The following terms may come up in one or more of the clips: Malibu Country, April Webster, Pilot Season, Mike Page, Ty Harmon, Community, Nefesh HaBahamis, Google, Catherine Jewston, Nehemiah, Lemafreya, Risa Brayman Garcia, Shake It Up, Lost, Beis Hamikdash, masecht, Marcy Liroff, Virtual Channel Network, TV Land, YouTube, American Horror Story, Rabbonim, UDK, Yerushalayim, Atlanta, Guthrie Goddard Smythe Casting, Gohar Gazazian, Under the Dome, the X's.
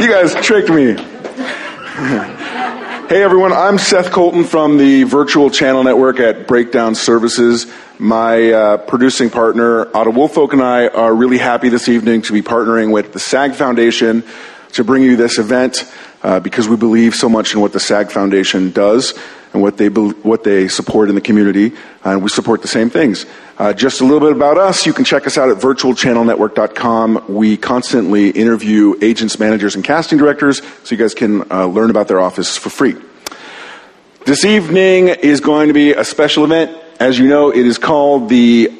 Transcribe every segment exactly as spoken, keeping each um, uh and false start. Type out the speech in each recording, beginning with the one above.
You guys tricked me. Hey everyone, I'm Seth Colton from the Virtual Channel Network at Breakdown Services. My uh, producing partner, Otto Wolfolk, and I are really happy this evening to be partnering with the SAG Foundation to bring you this event uh, because we believe so much in what the SAG Foundation does and what they be- what they support in the community, and uh, we support the same things. Uh, just a little bit about us. You can check us out at virtual channel network dot com. We constantly interview agents, managers, and casting directors, so you guys can uh, learn about their office for free. This evening is going to be a special event. As you know, it is called the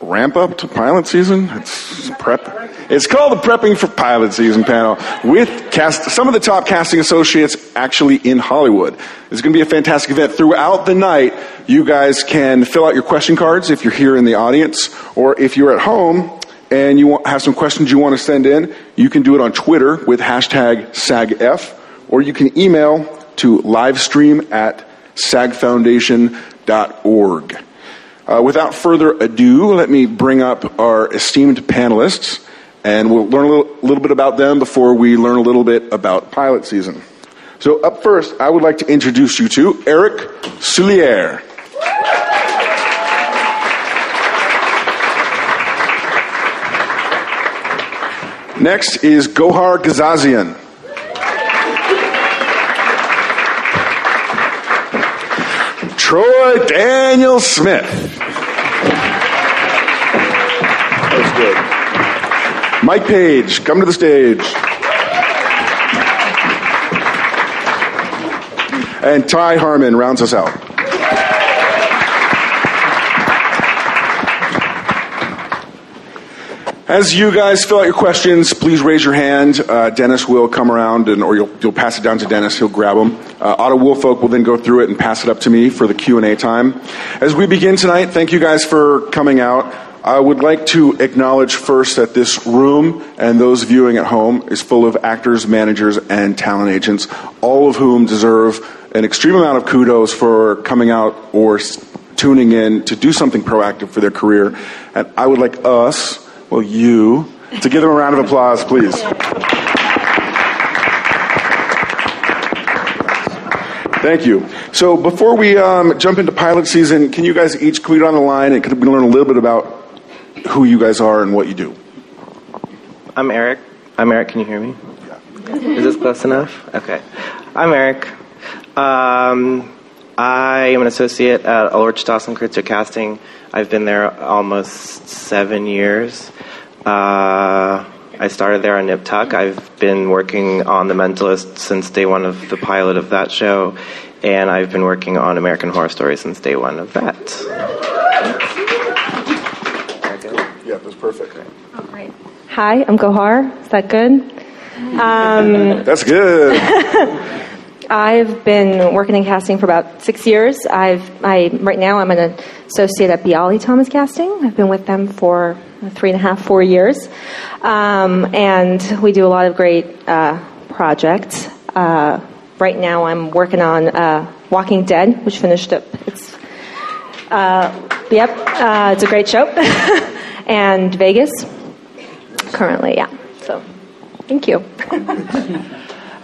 Ramp Up to Pilot Season. It's prep. It's called the Prepping for Pilot Season panel with cast, some of the top casting associates actually in Hollywood. It's going to be a fantastic event. Throughout the night, you guys can fill out your question cards if you're here in the audience, or if you're at home and you want, have some questions you want to send in, you can do it on Twitter with hashtag SAGF, or you can email to livestream at sagfoundation dot org. Uh, without further ado, let me bring up our esteemed panelists, and we'll learn a little, little bit about them before we learn a little bit about pilot season. So up first, I would like to introduce you to Eric Soulier. Next is Gohar Gazazian. Troy Daniel Smith. That was good. Mike Page, come to the stage. And Ty Harmon rounds us out. As you guys fill out your questions, please raise your hand. Uh, Dennis will come around, and or you'll, you'll pass it down to Dennis. He'll grab them. Uh, Otto Wolfolk will then go through it and pass it up to me for the Q and A time. As we begin tonight, thank you guys for coming out. I would like to acknowledge first that this room and those viewing at home is full of actors, managers, and talent agents, all of whom deserve an extreme amount of kudos for coming out or tuning in to do something proactive for their career. And I would like us... Well, you, to give them a round of applause, please. Thank you. So before we um, jump into pilot season, can you guys each come on the line and can we learn a little bit about who you guys are and what you do? I'm Eric. I'm Eric. Can you hear me? Yeah. Is this close enough? Okay. I'm Eric. Um, I am an associate at Ulrich Dawson Kreitzer Casting. I've been there almost seven years. Uh, I started there on Nip Tuck. I've been working on The Mentalist since day one of the pilot of that show, and I've been working on American Horror Story since day one of that. Yeah, that's perfect. All right. Hi, I'm Gohar. Is that good? Um, that's good. I've been working in casting for about six years. I've, I right now I'm an associate at Bialy Thomas Casting. I've been with them for three and a half, four years, um, and we do a lot of great uh, projects. Uh, right now, I'm working on uh, Walking Dead, which finished up. It's uh, yep, uh, it's a great show, and Vegas currently, yeah. So, thank you.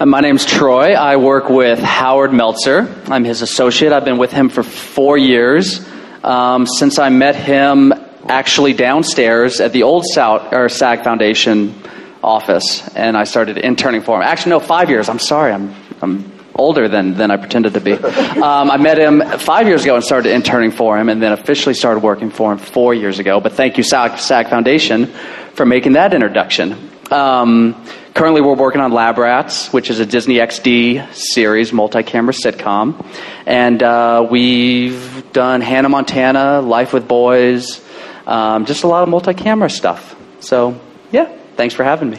My name's Troy. I work with Howard Meltzer. I'm his associate. I've been with him for four years. Um, since I met him actually downstairs at the old South, or SAG Foundation office, and I started interning for him. Actually, no, five years. I'm sorry. I'm I'm older than, than I pretended to be. Um, I met him five years ago and started interning for him, and then officially started working for him four years ago. But thank you, SAG, SAG Foundation, for making that introduction. Um, currently we're working on Lab Rats, which is a Disney X D series, multi-camera sitcom. And uh, we've done Hannah Montana, Life with Boys, um, just a lot of multi-camera stuff. So, yeah, thanks for having me.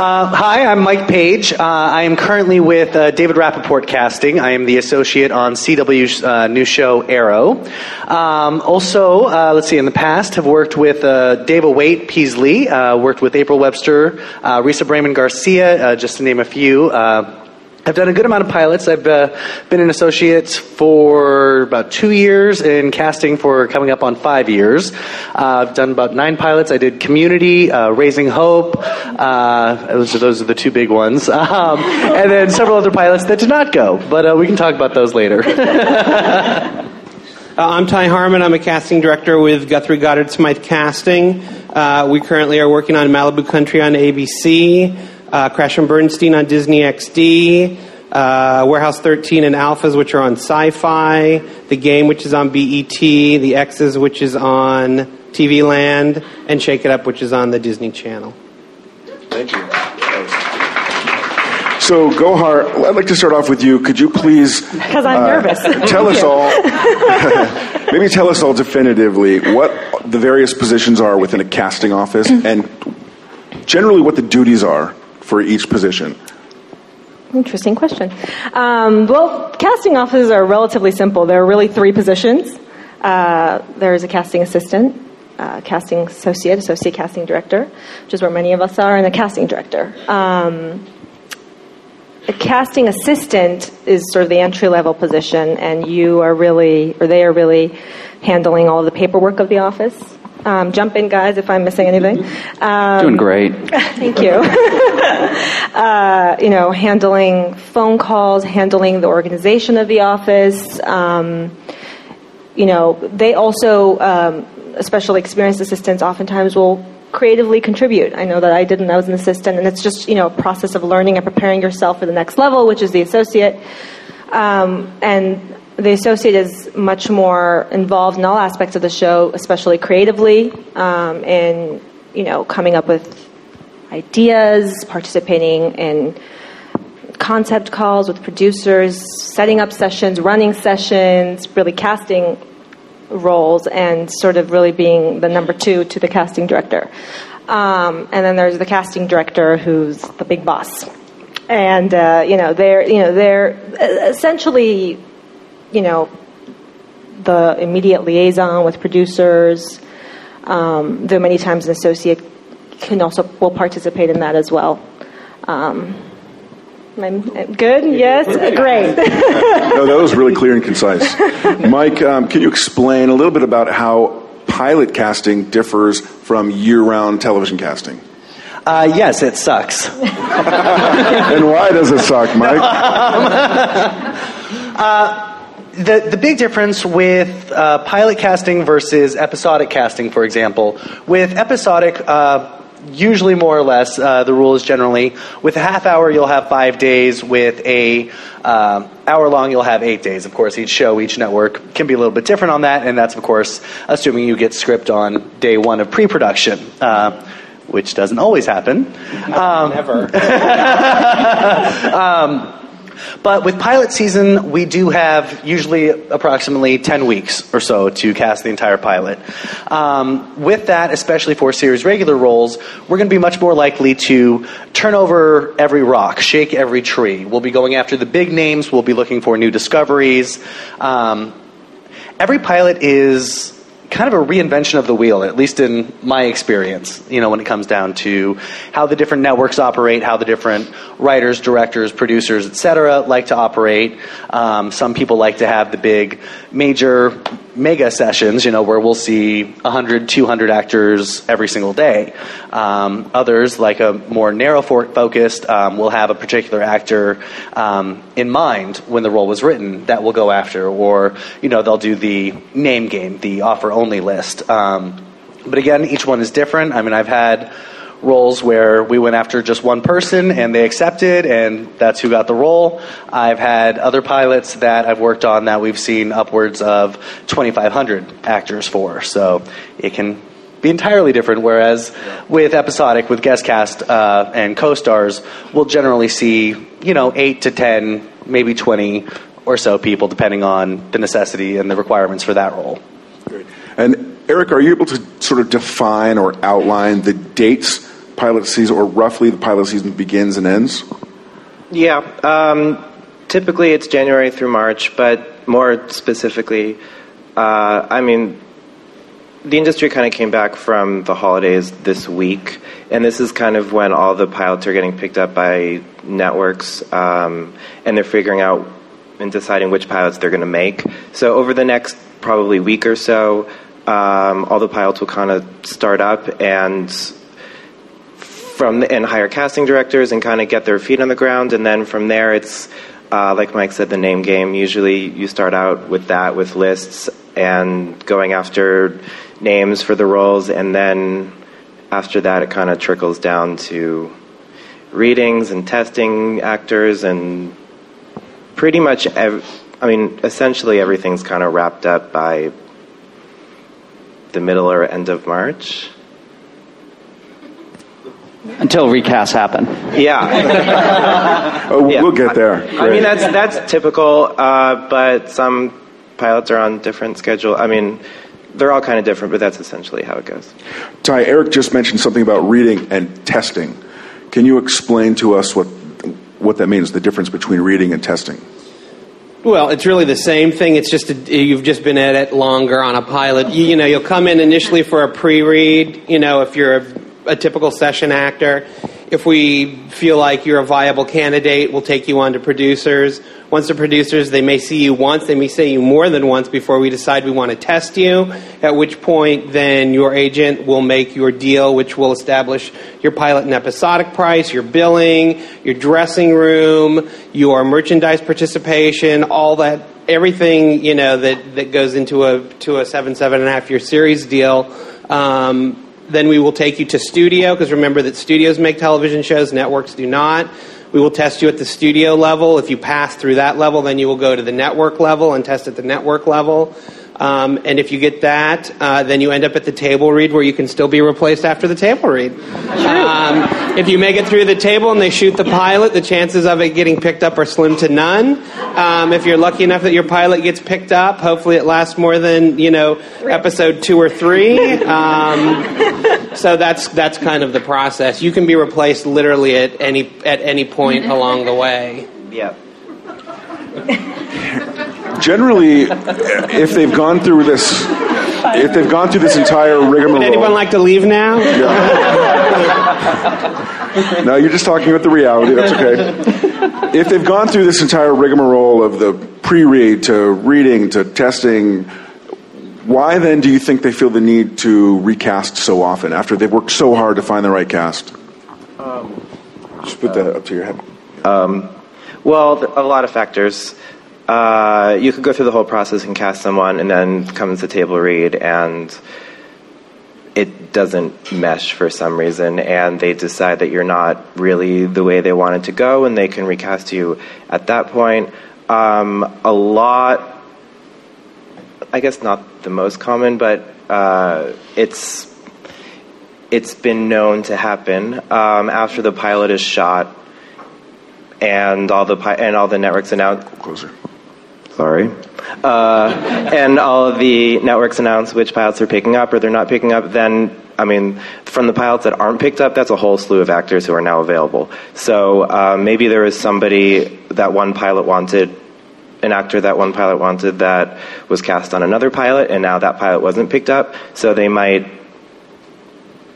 Uh, hi, I'm Mike Page. Uh, I am currently with uh, David Rappaport Casting. I am the associate on C W's uh, new show, Arrow. Um, also, uh, let's see, in the past, have worked with uh, Dava Waite-Peasley, uh, worked with April Webster, uh, Risa Brayman Garcia, uh, just to name a few. Uh, I've done a good amount of pilots. I've uh, been an associate for about two years and casting for coming up on five years. Uh, I've done about nine pilots. I did Community, uh, Raising Hope. Uh, those, are, those are the two big ones. Um, and then several other pilots that did not go. But uh, we can talk about those later. uh, I'm Ty Harmon. I'm a casting director with Guthrie Goddard Smythe Casting. Uh, we currently are working on Malibu Country on A B C. Uh, Crash and Bernstein on Disney X D, uh, Warehouse thirteen and Alphas, which are on Sci-Fi, The Game, which is on B E T, The X's, which is on T V Land, and Shake It Up, which is on the Disney Channel. Thank you. So, Gohar, I'd like to start off with you. Could you please... Because I'm uh, nervous. Tell us all... maybe tell us all definitively what the various positions are within a casting office and generally what the duties are for each position? Interesting question. Um, well, casting offices are relatively simple. There are really three positions. Uh, there is a casting assistant, uh, casting associate, associate casting director, which is where many of us are, and a casting director. Um, a casting assistant is sort of the entry-level position, and you are really, or they are really handling all the paperwork of the office. Um, jump in, guys, if I'm missing anything. Um, Doing great. Thank you. uh, you know, handling phone calls, handling the organization of the office. Um, you know, they also, um, especially experienced assistants, oftentimes will creatively contribute. I know that I didn't. I was an assistant, and it's just, you know, a process of learning and preparing yourself for the next level, which is the associate. Um, and... The associate is much more involved in all aspects of the show, especially creatively, um, in, you know, coming up with ideas, participating in concept calls with producers, setting up sessions, running sessions, really casting roles, and sort of really being the number two to the casting director. Um, and then there's the casting director, who's the big boss, and uh, you know they're you know they're essentially, you know, the immediate liaison with producers, um, though many times an associate can also, will participate in that as well. Um, I'm, I'm good? Yes? Great. No, that was really clear and concise. Mike, um, can you explain a little bit about how pilot casting differs from year-round television casting? Uh, yes, it sucks. And why does it suck, Mike? uh... The the big difference with uh, pilot casting versus episodic casting, for example, with episodic, uh, usually more or less, uh, the rule is generally, with a half hour you'll have five days, with a uh, hour long you'll have eight days. Of course, each show, each network can be a little bit different on that, and that's, of course, assuming you get script on day one of pre-production. Uh, which doesn't always happen. Um, Never. um, But with pilot season, we do have usually approximately ten weeks or so to cast the entire pilot. Um, with that, especially for series regular roles, we're going to be much more likely to turn over every rock, shake every tree. We'll be going after the big names. We'll be looking for new discoveries. Um, every pilot is kind of a reinvention of the wheel, at least in my experience, you know, when it comes down to how the different networks operate, how the different writers, directors, producers, et cetera like to operate. Um, some people like to have the big major mega sessions, you know, where we'll see one hundred, two hundred actors every single day. Um, others, like a more narrow focused, um, will have a particular actor um, in mind when the role was written that we'll go after. Or, you know, they'll do the name game, the offer only list. Um, but again, each one is different. I mean, I've had roles where we went after just one person and they accepted and that's who got the role. I've had other pilots that I've worked on that we've seen upwards of twenty-five hundred actors for. So it can be entirely different, whereas with episodic, with guest cast uh, and co-stars, we'll generally see, you know, eight to ten, maybe twenty or so people, depending on the necessity and the requirements for that role. Great. And Eric, are you able to sort of define or outline the dates pilot season, or roughly the pilot season begins and ends? Yeah. Um, typically it's January through March, but more specifically, uh, I mean, the industry kind of came back from the holidays this week, and this is kind of when all the pilots are getting picked up by networks, um, and they're figuring out and deciding which pilots they're going to make. So over the next probably week or so, um, all the pilots will kind of start up and from the, and hire casting directors and kind of get their feet on the ground, and then from there it's uh, like Mike said, the name game. Usually you start out with that, with lists and going after names for the roles, and then after that it kind of trickles down to readings and testing actors, and pretty much ev- I mean essentially everything's kind of wrapped up by the middle or end of March. Until recasts happen. Yeah. oh, yeah. We'll get there. Great. I mean, that's that's typical, uh, but some pilots are on different schedule. I mean, they're all kind of different, but that's essentially how it goes. Ty, Eric just mentioned something about reading and testing. Can you explain to us what what that means, the difference between reading and testing? Well, it's really the same thing. It's just a, you've just been at it longer on a pilot. You, you know, you'll come in initially for a pre-read, you know, if you're a a typical session actor. If we feel like you're a viable candidate, we'll take you on to producers. Once the producers, they may see you once, they may see you more than once before we decide we want to test you, at which point then your agent will make your deal, which will establish your pilot and episodic price, your billing, your dressing room, your merchandise participation, all that, everything, you know, that, that goes into a to a seven, seven and a half year series deal. Um, Then we will take you to studio, because remember that studios make television shows, networks do not. We will test you at the studio level. If you pass through that level, then you will go to the network level and test at the network level. Um, and if you get that, uh, then you end up at the table read, where you can still be replaced after the table read. Um, if you make it through the table and they shoot the pilot, the chances of it getting picked up are slim to none. Um, if you're lucky enough that your pilot gets picked up, hopefully it lasts more than, you know, episode two or three. Um, so that's that's kind of the process. You can be replaced literally at any at any point along the way. Yep. Generally, if they've gone through this, if they've gone through this entire rigmarole, would anyone like to leave now? Yeah. No, you're just talking about the reality. That's okay. If they've gone through this entire rigmarole of the pre-read to reading to testing, why then do you think they feel the need to recast so often after they've worked so hard to find the right cast? Um, just put that up to your head. Um, well, a lot of factors. Uh, you could go through the whole process and cast someone, and then comes the table read, and it doesn't mesh for some reason, and they decide that you're not really the way they wanted to go, and they can recast you at that point. Um, a lot, I guess not the most common, but uh, it's it's been known to happen um, after the pilot is shot, and all the pi- and all the networks announce. Closer. Sorry. Uh, and all of the networks announce which pilots they're picking up or they're not picking up. Then, I mean, from the pilots that aren't picked up, that's a whole slew of actors who are now available. So uh, maybe there was somebody that one pilot wanted, an actor that one pilot wanted that was cast on another pilot, and now that pilot wasn't picked up. So they might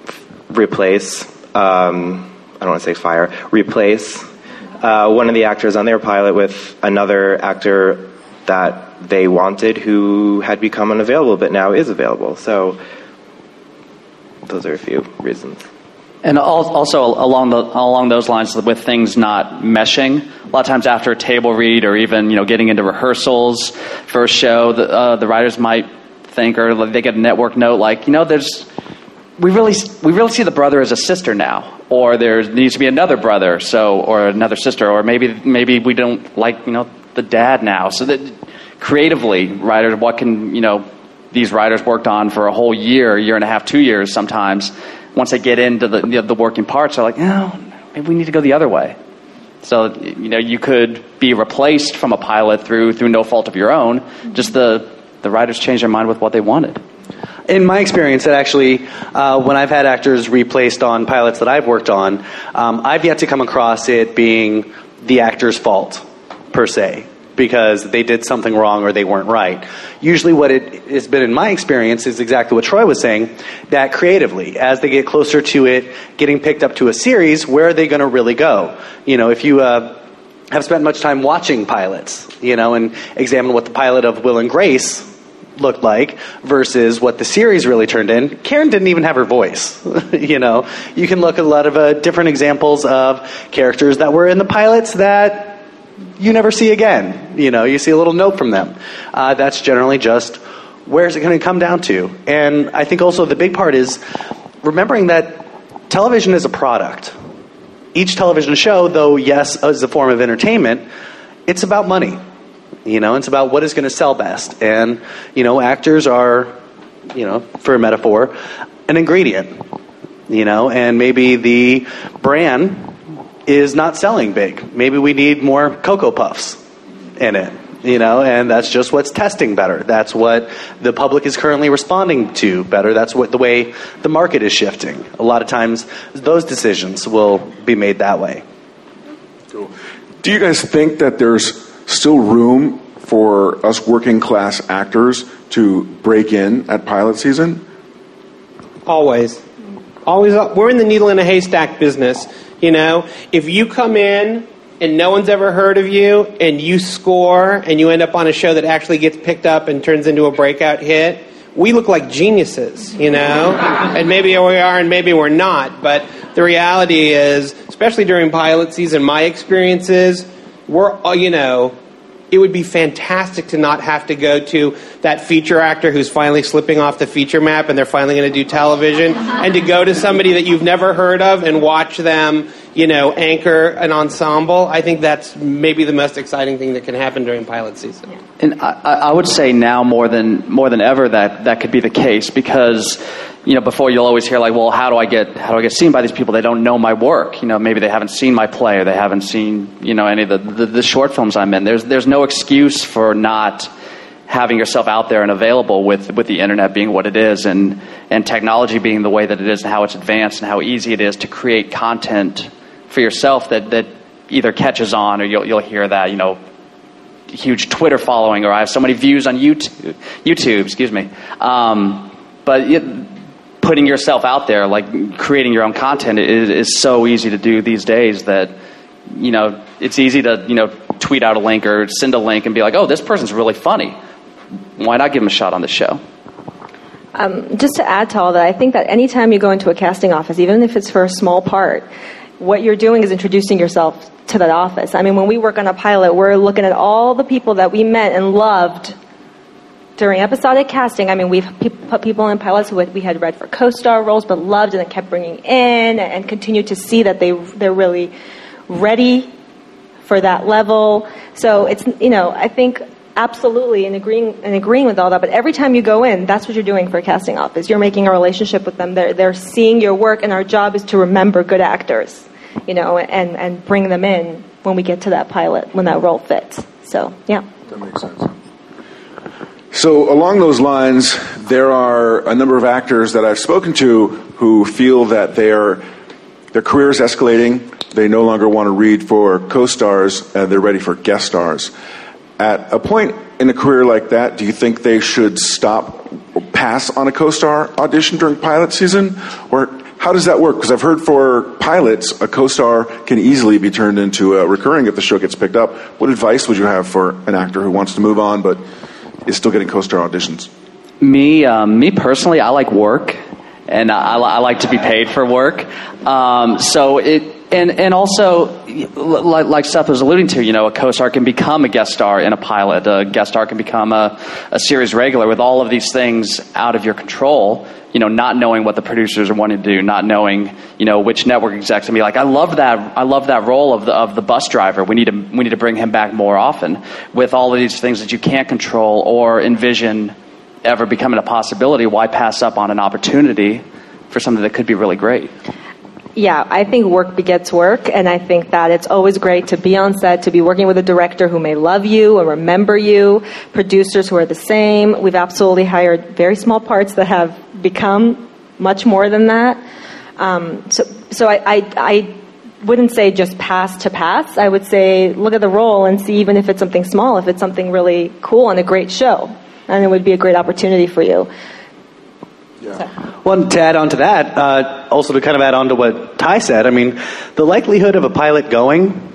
f- replace, um, I don't want to say fire, replace uh, one of the actors on their pilot with another actor that they wanted who had become unavailable but now is available. So those are a few reasons. And also along the, along those lines, with things not meshing, a lot of times after a table read or even, you know, getting into rehearsals for a show, the, uh, the writers might think, or they get a network note like, you know, there's we really we really see the brother as a sister now, or there needs to be another brother, so or another sister, or maybe maybe we don't like, you know, the dad now. So that creatively, writers, what can, you know, these writers worked on for a whole year, year and a half, two years sometimes. Once they get into the you know, the working parts, they're like, no, maybe we need to go the other way. So, you know, you could be replaced from a pilot through through no fault of your own. Just the, the writers changed their mind with what they wanted. In my experience, it actually, uh, when I've had actors replaced on pilots that I've worked on, um, I've yet to come across it being the actor's fault, per se. because they did something wrong or they weren't right. Usually what it has been in my experience is exactly what Troy was saying, that creatively, as they get closer to it, getting picked up to a series, where are they going to really go? You know, if you uh, have spent much time watching pilots, you know, and examine what the pilot of Will and Grace looked like versus what the series really turned in. Karen didn't even have her voice. You know, you can look at a lot of uh, different examples of characters that were in the pilots that you never see again. You know, you see a little note from them. Uh, that's generally just where's it going to come down to? And I think also the big part is remembering that television is a product. Each television show, though, yes, is a form of entertainment, it's about money. You know, it's about what is going to sell best. And, you know, actors are, you know, for a metaphor, an ingredient. You know, and maybe the brand is not selling big. Maybe we need more Cocoa Puffs in it, you know, and that's just what's testing better. That's what the public is currently responding to better. That's what the way the market is shifting. A lot of times those decisions will be made that way. Cool. Do you guys think that there's still room for us working class actors to break in at pilot season? Always. Always. We're in the needle in a haystack business. You know, if you come in and no one's ever heard of you and you score and you end up on a show that actually gets picked up and turns into a breakout hit, we look like geniuses, you know, and maybe we are and maybe we're not. But the reality is, especially during pilot season, my experiences were, you know, it would be fantastic to not have to go to that feature actor who's finally slipping off the feature map and they're finally going to do television, and to go to somebody that you've never heard of and watch them, you know, anchor an ensemble. I think that's maybe the most exciting thing that can happen during pilot season. Yeah. And I, I would say now more than more than ever that that could be the case, because, you know, before you'll always hear like, well, how do I get how do I get seen by these people? They don't know my work. You know, maybe they haven't seen my play, or they haven't seen, you know, any of the, the, the short films I'm in. There's there's no excuse for not having yourself out there and available with, with the internet being what it is, and and technology being the way that it is, and how it's advanced and how easy it is to create content for yourself that, that either catches on, or you'll you'll hear that, you know, huge Twitter following, or I have so many views on YouTube, YouTube excuse me. Um, but it, putting yourself out there, like creating your own content, is, is so easy to do these days that, you know, it's easy to, you know, tweet out a link or send a link and be like, oh, this person's really funny. Why not give him a shot on the show? Um, just to add to all that, I think that anytime you go into a casting office, even if it's for a small part, what you're doing is introducing yourself to that office. I mean, when we work on a pilot, we're looking at all the people that we met and loved during episodic casting. I mean, we've pe- put people in pilots who we had read for co-star roles but loved, and then kept bringing in, and continued to see that they, they're really ready for that level. So it's, you know, I think absolutely and agreeing and agreeing with all that, but every time you go in, that's what you're doing for a casting office. You're making a relationship with them. They're, they're seeing your work, and our job is to remember good actors, you know, and, and bring them in when we get to that pilot, when that role fits. So, yeah. That makes sense. So along those lines, there are a number of actors that I've spoken to who feel that their their career is escalating. They no longer want to read for co-stars, and they're ready for guest stars. At a point in a career like that, do you think they should stop or pass on a co-star audition during pilot season? Or how does that work? Because I've heard for pilots, a co-star can easily be turned into a recurring if the show gets picked up. What advice would you have for an actor who wants to move on but is still getting co-star auditions? Me, um, me personally, I like work, and I, I like to be paid for work. Um, so it, and and also, like, like Seth was alluding to, you know, a co-star can become a guest star in a pilot. A guest star can become a, a series regular. With all of these things out of your control, you know, not knowing what the producers are wanting to do, not knowing, you know, which network execs and be like, I love that, I love that role of the of the bus driver. We need to we need to bring him back more often. With all of these things that you can't control or envision ever becoming a possibility, why pass up on an opportunity for something that could be really great? Yeah, I think work begets work, and I think that it's always great to be on set, to be working with a director who may love you and remember you, producers who are the same. We've absolutely hired very small parts that have become much more than that. Um, so so I, I, I wouldn't say just pass to pass. I would say look at the role and see, even if it's something small, if it's something really cool and a great show, and it would be a great opportunity for you. Yeah. Well, to add on to that, uh, also to kind of add on to what Ty said, I mean, the likelihood of a pilot going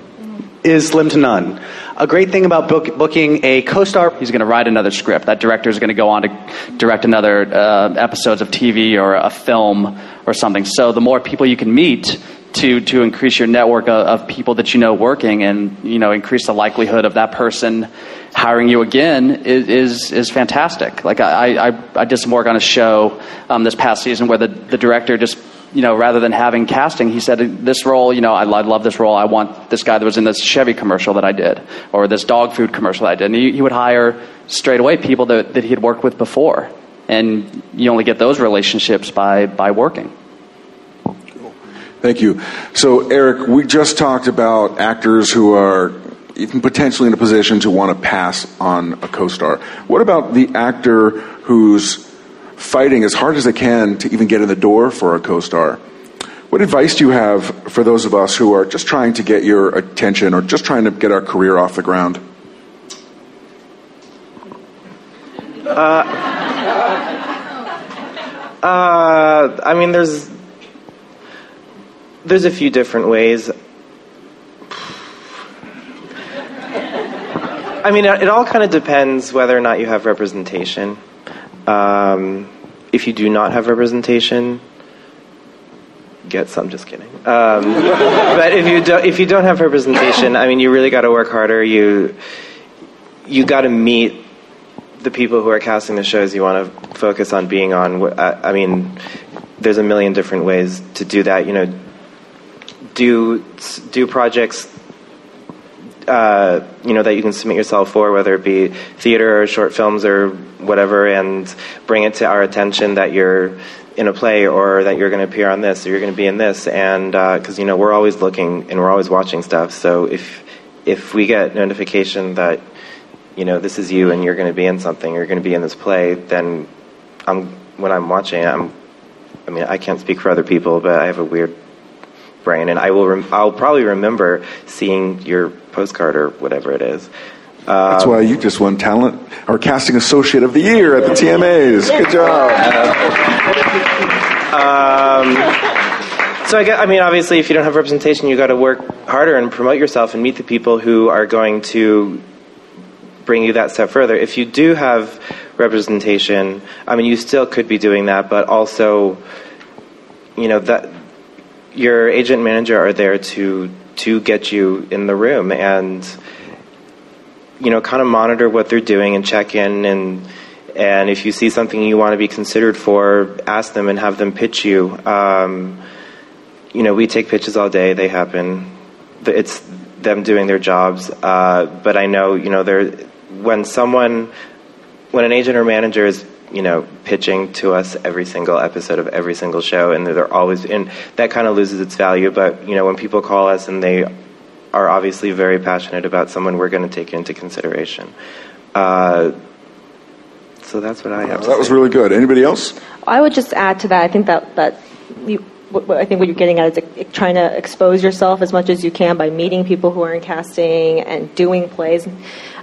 is slim to none. A great thing about book, booking a co-star, he's going to write another script. That director is going to go on to direct another uh, episodes of T V or a film or something. So the more people you can meet to to increase your network of, of people that you know working, and you know, increase the likelihood of that person hiring you again is is, is fantastic. Like I, I I did some work on a show um, this past season where the, the director just, you know, rather than having casting, he said, this role, you know, I, I love this role. I want this guy that was in this Chevy commercial that I did, or this dog food commercial that I did. And he, he would hire straight away people that, that he had worked with before. And you only get those relationships by, by working. Cool. Thank you. So, Eric, we just talked about actors who are even potentially in a position to want to pass on a co-star. What about the actor who's fighting as hard as they can to even get in the door for a co-star? What advice do you have for those of us who are just trying to get your attention or just trying to get our career off the ground? Uh, uh, I mean, there's there's a few different ways. I mean, it all kind of depends whether or not you have representation. Um, if you do not have representation, get some, just kidding. Um, but if you don't, if you don't have representation, I mean, you really got to work harder. You, you got to meet the people who are casting the shows you want to focus on being on. I, I mean, there's a million different ways to do that. You know, do, do projects, Uh, you know, that you can submit yourself for, whether it be theater or short films or whatever, and bring it to our attention that you're in a play or that you're going to appear on this or you're going to be in this. And because, uh, you know, we're always looking and we're always watching stuff. So if if we get notification that, you know, this is you and you're going to be in something, you're going to be in this play, then I'm when I'm watching, I'm, I mean, I can't speak for other people, but I have a weird brain, and I will rem- I'll probably remember seeing your postcard or whatever it is. Um, That's why you just won talent or casting associate of the year at the T M As. Good job. Uh, um, so I guess, I mean, obviously, if you don't have representation, you got to work harder and promote yourself and meet the people who are going to bring you that step further. If you do have representation, I mean, you still could be doing that, but also, you know, that your agent and manager are there to to get you in the room and, you know, kind of monitor what they're doing and check in. And and if you see something you want to be considered for, ask them and have them pitch you. Um, you know, we take pitches all day. They happen. It's them doing their jobs. Uh, but I know, you know, there when someone, when an agent or manager is, you know, pitching to us every single episode of every single show, and they're always in, that kind of loses its value. But, you know, when people call us and they are obviously very passionate about someone, we're going to take it into consideration. Uh, so that's what I have. Wow, to that say. Was really good. Anybody else? I would just add to that. I think that, that you, what, I think what you're getting at is trying to expose yourself as much as you can by meeting people who are in casting and doing plays.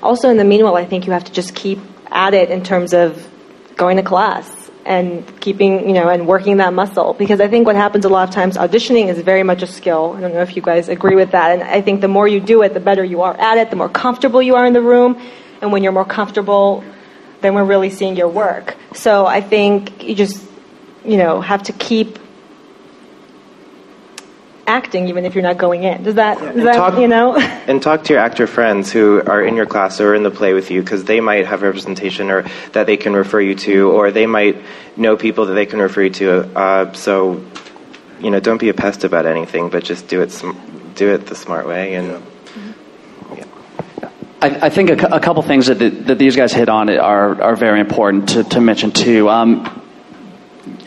Also, in the meanwhile, I think you have to just keep at it in terms of going to class and keeping, you know, and working that muscle. Because I think what happens a lot of times, auditioning is very much a skill. I don't know if you guys agree with that. And I think the more you do it, the better you are at it, the more comfortable you are in the room. And when you're more comfortable, then we're really seeing your work. So I think you just, you know, have to keep acting even if you're not going in. Does that, does that talk, you know? And talk to your actor friends who are in your class or in the play with you, because they might have representation or that they can refer you to, or they might know people that they can refer you to. Uh, so, you know, don't be a pest about anything, but just do it sm- do it the smart way. And yeah. Yeah. I, I think a, a couple things that, the, that these guys hit on are, are very important to, to mention too. Um,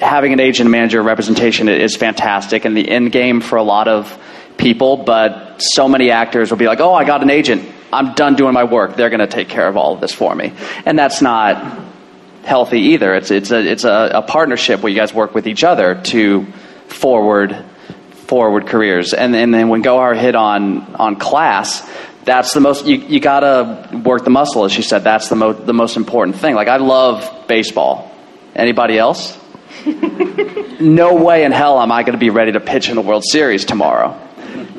Having an agent manager representation is fantastic and the end game for a lot of people, but so many actors will be like, oh, I got an agent. I'm done doing my work. They're going to take care of all of this for me. And that's not healthy either. It's it's a, it's a, a partnership where you guys work with each other to forward forward careers. And, and then when Gohar hit on on class, that's the most, you, you gotta work the muscle, as she said. That's the most the most important thing. Like, I love baseball. Anybody else? No way in hell am I going to be ready to pitch in the World Series tomorrow.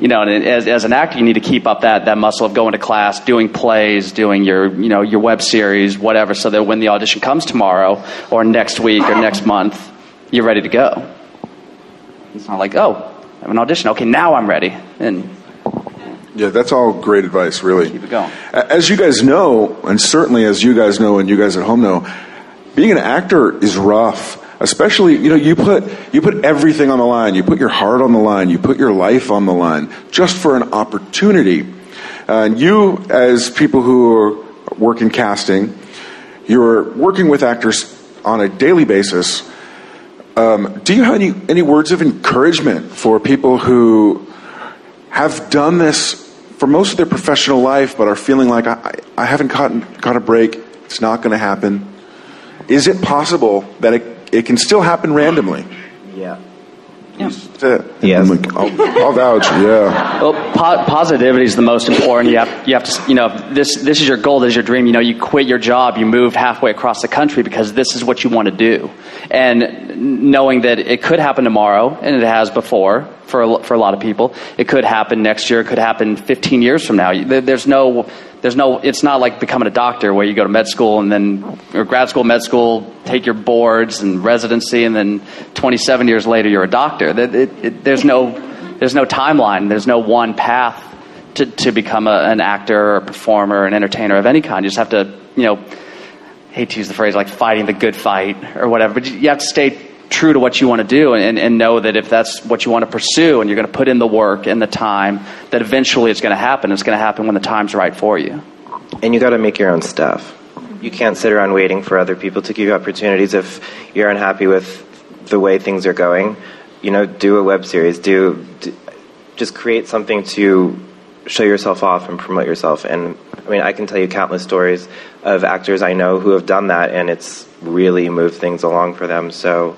You know, and as, as an actor, you need to keep up that, that muscle of going to class, doing plays, doing your, you know, your web series, whatever, so that when the audition comes tomorrow or next week or next month, you're ready to go. It's not like, oh, I have an audition. Okay, now I'm ready. And yeah, that's all great advice, really. Keep it going. As you guys know, and certainly as you guys know and you guys at home know, being an actor is rough. Especially, you know, you put you put everything on the line. You put your heart on the line. You put your life on the line just for an opportunity. Uh, and you, as people who work in casting, you're working with actors on a daily basis. Um, do you have any, any words of encouragement for people who have done this for most of their professional life but are feeling like, I, I haven't caught, caught a break, it's not going to happen? Is it possible that it It can still happen randomly. Yeah. Yeah. Yes. Like, I'll, I'll vouch. Yeah. Well, po- positivity is the most important. You have, you have to, you know, this, this is your goal, this is your dream. You know, you quit your job, you move halfway across the country because this is what you want to do. And knowing that it could happen tomorrow, and it has before for a, for a lot of people. It could happen next year. It could happen fifteen years from now. There's no. There's no, it's not like becoming a doctor where you go to med school and then, or grad school, med school, take your boards and residency, and then twenty-seven years later you're a doctor. It, it, it, there's no, there's no timeline. There's no one path to, to become a, an actor or a performer, an entertainer of any kind. You just have to, you know, I hate to use the phrase like fighting the good fight or whatever, but you have to stay true to what you want to do, and, and know that if that's what you want to pursue and you're going to put in the work and the time, that eventually it's going to happen. It's going to happen when the time's right for you. And you got to make your own stuff. You can't sit around waiting for other people to give you opportunities. If you're unhappy with the way things are going, you know, do a web series. Do, do just create something to show yourself off and promote yourself. And I mean, I can tell you countless stories of actors I know who have done that, and it's really moved things along for them. So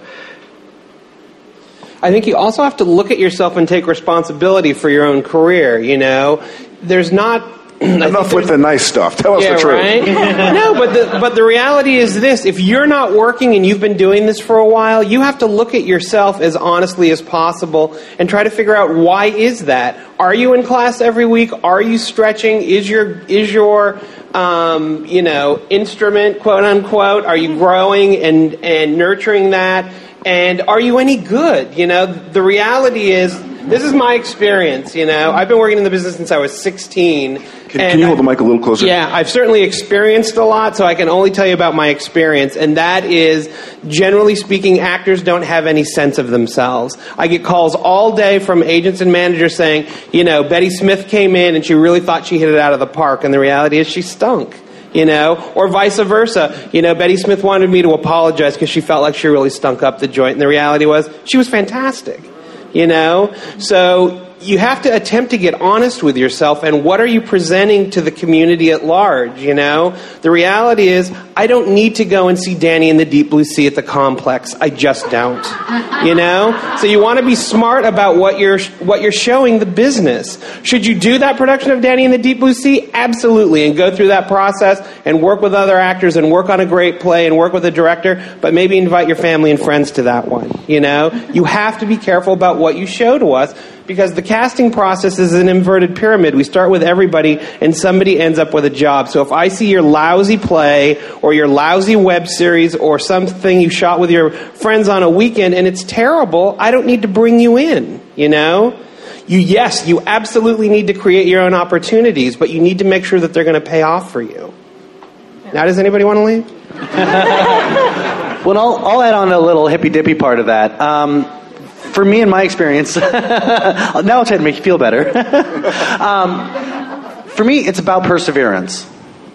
I think you also have to look at yourself and take responsibility for your own career. You know, there's not enough with the nice stuff. Tell us yeah, the truth. Right? No, but the, but the reality is this. If you're not working and you've been doing this for a while, you have to look at yourself as honestly as possible and try to figure out, why is that? Are you in class every week? Are you stretching? Is your is your um, you know, instrument, quote unquote, are you growing and, and nurturing that? And are you any good? You know, the reality is, this is my experience, you know. I've been working in the business since I was sixteen. Can, can you hold the mic a little closer? Yeah, I've certainly experienced a lot, so I can only tell you about my experience. And that is, generally speaking, actors don't have any sense of themselves. I get calls all day from agents and managers saying, you know, Betty Smith came in and she really thought she hit it out of the park. And the reality is she stunk. You know, or vice versa. You know, Betty Smith wanted me to apologize because she felt like she really stunk up the joint. And the reality was, she was fantastic. You know, so you have to attempt to get honest with yourself, and what are you presenting to the community at large, you know? The reality is, I don't need to go and see Danny in the Deep Blue Sea at the Complex. I just don't, you know? So you want to be smart about what you're what you're showing the business. Should you do that production of Danny in the Deep Blue Sea? Absolutely, and go through that process and work with other actors and work on a great play and work with a director, but maybe invite your family and friends to that one, you know? You have to be careful about what you show to us, because the casting process is an inverted pyramid. We start with everybody, and somebody ends up with a job. So if I see your lousy play or your lousy web series or something you shot with your friends on a weekend and it's terrible, I don't need to bring you in, you know? You, yes, you absolutely need to create your own opportunities, but you need to make sure that they're going to pay off for you. Now, does anybody want to leave? Well, I'll, I'll add on a little hippy-dippy part of that. Um, For me and my experience, now I'll try to make you feel better. um, for me, it's about perseverance,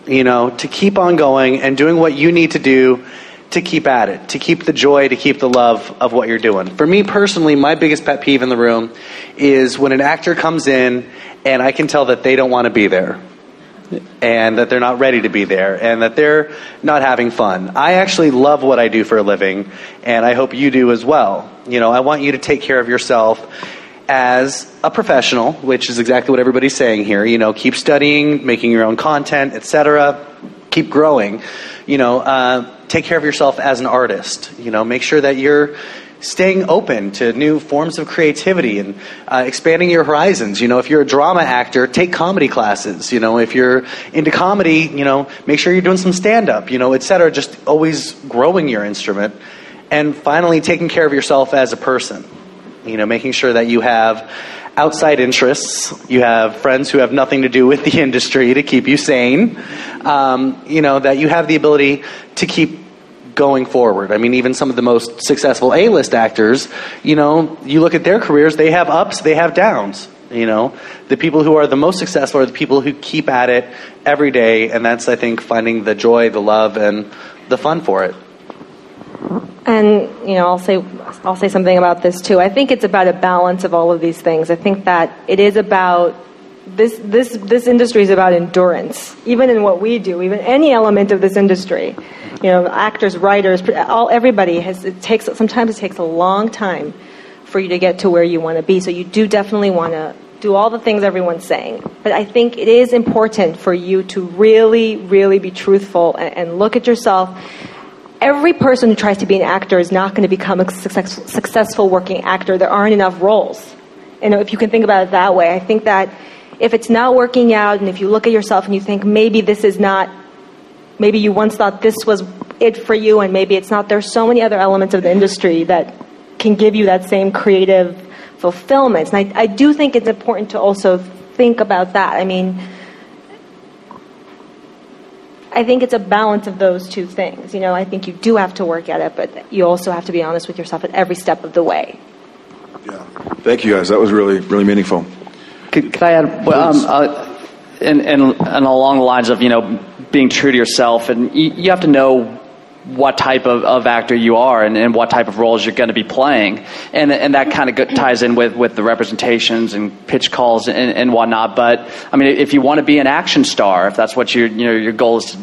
you know, to keep on going and doing what you need to do to keep at it, to keep the joy, to keep the love of what you're doing. For me personally, my biggest pet peeve in the room is when an actor comes in and I can tell that they don't want to be there, and that they're not ready to be there, and that they're not having fun. I actually love what I do for a living, and I hope you do as well. You know, I want you to take care of yourself as a professional, which is exactly what everybody's saying here, you know, keep studying, making your own content, et cetera, keep growing, you know, uh, take care of yourself as an artist, you know, make sure that you're staying open to new forms of creativity and uh, expanding your horizons. You know, if you're a drama actor, take comedy classes. You know, if you're into comedy, you know, make sure you're doing some stand-up, you know, et cetera, just always growing your instrument. And finally, taking care of yourself as a person. You know, making sure that you have outside interests, you have friends who have nothing to do with the industry to keep you sane, um, you know, that you have the ability to keep going forward. I mean, even some of the most successful A-list actors, you know, you look at their careers, they have ups, they have downs, you know. The people who are the most successful are the people who keep at it every day, and that's, I think, finding the joy, the love, and the fun for it. And, you know, I'll say I'll say something about this, too. I think it's about a balance of all of these things. I think that it is about, this this this industry is about endurance, even in what we do, even any element of this industry. You know, actors, writers, all everybody has, it takes, sometimes it takes a long time for you to get to where you want to be. So you do definitely want to do all the things everyone's saying. But I think it is important for you to really, really be truthful and, and look at yourself. Every person who tries to be an actor is not going to become a success, successful working actor. There aren't enough roles. And if you can think about it that way, I think that if it's not working out and if you look at yourself and you think maybe this is not, maybe you once thought this was it for you and maybe it's not, there's so many other elements of the industry that can give you that same creative fulfillment. And I, I do think it's important to also think about that. I mean, I think it's a balance of those two things. You know, I think you do have to work at it, but you also have to be honest with yourself at every step of the way. Yeah. Thank you, guys. That was really, really meaningful. Could, could I add, well, um, uh, and, and, and along the lines of, you know, being true to yourself, and you, you have to know what type of, of actor you are and, and what type of roles you're going to be playing. And and that kind of ties in with, with the representations and pitch calls and, and whatnot. But, I mean, if you want to be an action star, if that's what your, you know, your goal is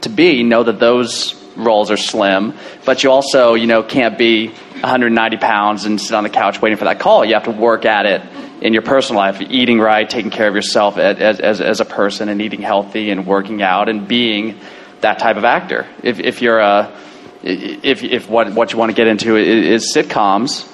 to be, know that those roles are slim. But you also, you know, can't be one hundred ninety pounds and sit on the couch waiting for that call. You have to work at it in your personal life, eating right, taking care of yourself as as, as a person and eating healthy and working out and being that type of actor. If if you're a, if if what what you want to get into is, is sitcoms,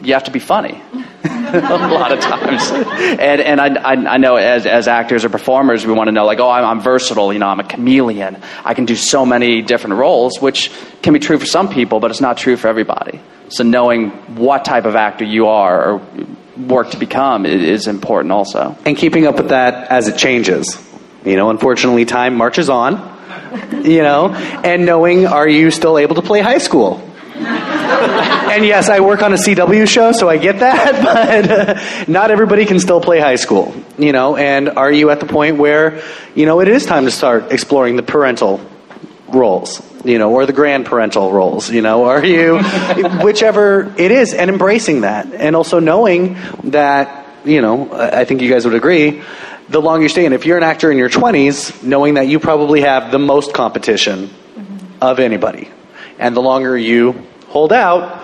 you have to be funny a lot of times. And and I I know as as actors or performers, we want to know like, oh, I'm, I'm versatile. You know, I'm a chameleon. I can do so many different roles, which can be true for some people, but it's not true for everybody. So knowing what type of actor you are or work to become is important also. And keeping up with that as it changes. You know, unfortunately, time marches on. You know, and knowing, are you still able to play high school? And yes, I work on a C W show, so I get that, but uh, not everybody can still play high school, you know, and are you at the point where, you know, it is time to start exploring the parental roles, you know, or the grand parental roles, you know, are you, whichever it is, and embracing that, and also knowing that, you know, I think you guys would agree, the longer you stay in, if you're an actor in your twenties, knowing that you probably have the most competition mm-hmm. of anybody. And the longer you hold out,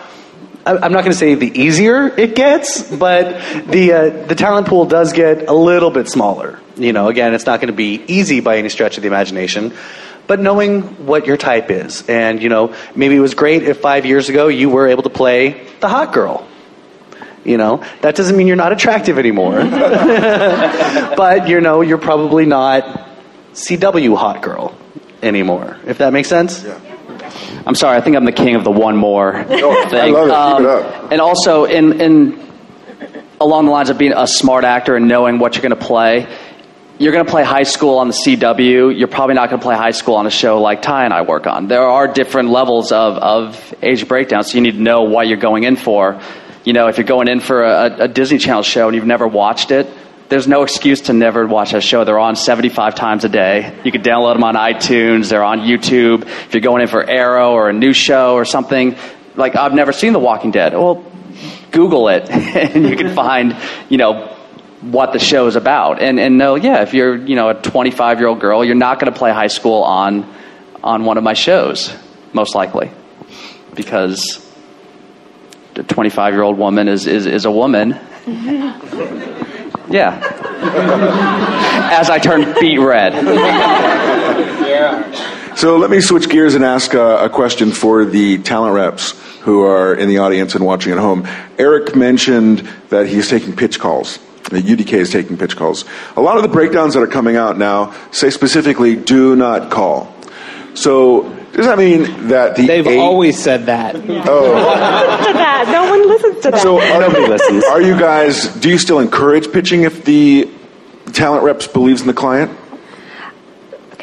I'm not going to say the easier it gets, but the uh, the talent pool does get a little bit smaller. You know, again, it's not going to be easy by any stretch of the imagination, but knowing what your type is. And, you know, maybe it was great if five years ago you were able to play the hot girl. You know, that doesn't mean you're not attractive anymore. But, you know, you're probably not C W hot girl anymore, if that makes sense. Yeah. I'm sorry, I think I'm the king of the one more oh, thing. I love it. Um, Keep it up. And also, in, in along the lines of being a smart actor and knowing what you're going to play, you're going to play high school on the C W. You're probably not going to play high school on a show like Ty and I work on. There are different levels of, of age breakdown, so you need to know what you're going in for. You know, if you're going in for a, a Disney Channel show and you've never watched it, there's no excuse to never watch that show. They're on seventy-five times a day. You can download them on iTunes. They're on YouTube. If you're going in for Arrow or a new show or something, like, I've never seen The Walking Dead. Well, Google it, and you can find, you know, what the show is about. And, and know, yeah, if you're, you know, a twenty-five-year-old girl, you're not going to play high school on on one of my shows, most likely, because twenty-five-year-old woman is, is, is a woman. Yeah. As I turn beet red. Yeah. So let me switch gears and ask uh, a question for the talent reps who are in the audience and watching at home. Eric mentioned that he's taking pitch calls. U D K is taking pitch calls. A lot of the breakdowns that are coming out now say specifically, do not call. So does that mean that the They've eight... always said that. Yeah. Oh. To that. No one listens to that. So are, nobody listens. Are you guys, do you still encourage pitching if the talent reps believes in the client?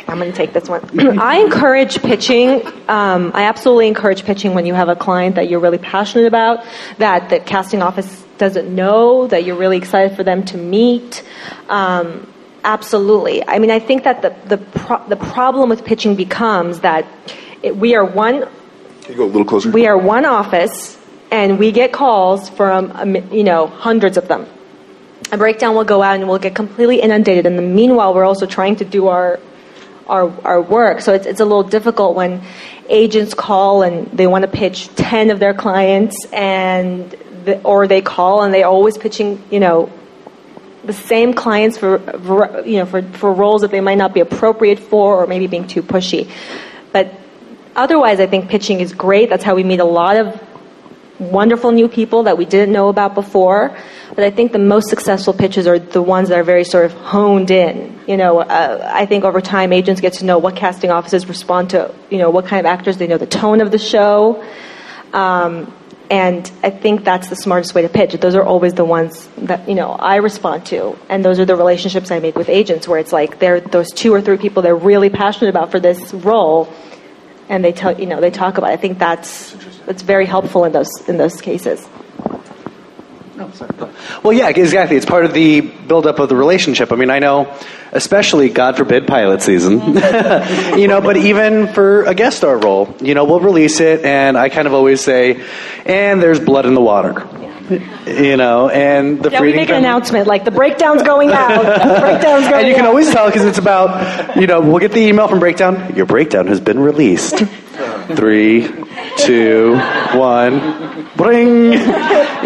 I'm going to take this one. I encourage pitching. Um, I absolutely encourage pitching when you have a client that you're really passionate about, that the casting office doesn't know, that you're really excited for them to meet. Um, absolutely. I mean, I think that the the, pro- the problem with pitching becomes that it, we are one. Can you go a little closer? We are one office, and we get calls from um, you know hundreds of them. A breakdown will go out, and we'll get completely inundated. And in the meanwhile, we're also trying to do our Our, our work. So it's, it's a little difficult when agents call and they want to pitch ten of their clients, and the, or they call and they're always pitching, you know, the same clients for, for, you know, for, for roles that they might not be appropriate for, or maybe being too pushy. But otherwise, I think pitching is great. That's how we meet a lot of wonderful new people that we didn't know about before. But I think the most successful pitches are the ones that are very sort of honed in. You know, uh, I think over time agents get to know what casting offices respond to, you know, what kind of actors they know, the tone of the show. Um, and I think that's the smartest way to pitch. Those are always the ones that, you know, I respond to. And those are the relationships I make with agents, where it's like they're those two or three people they're really passionate about for this role. And they tell, you know, they talk about it. I think that's that's very helpful in those in those cases. Oh, sorry. Well, yeah, exactly. It's part of the buildup of the relationship. I mean, I know, especially, God forbid, pilot season. You know, but even for a guest star role, you know, we'll release it, and I kind of always say, "And there's blood in the water." You know, and the yeah, we make an com- announcement like the breakdown's going out. The breakdown's going out. And you can out. always tell, because it's about, you know, we'll get the email from Breakdown. Your breakdown has been released. Three, two, one, bling.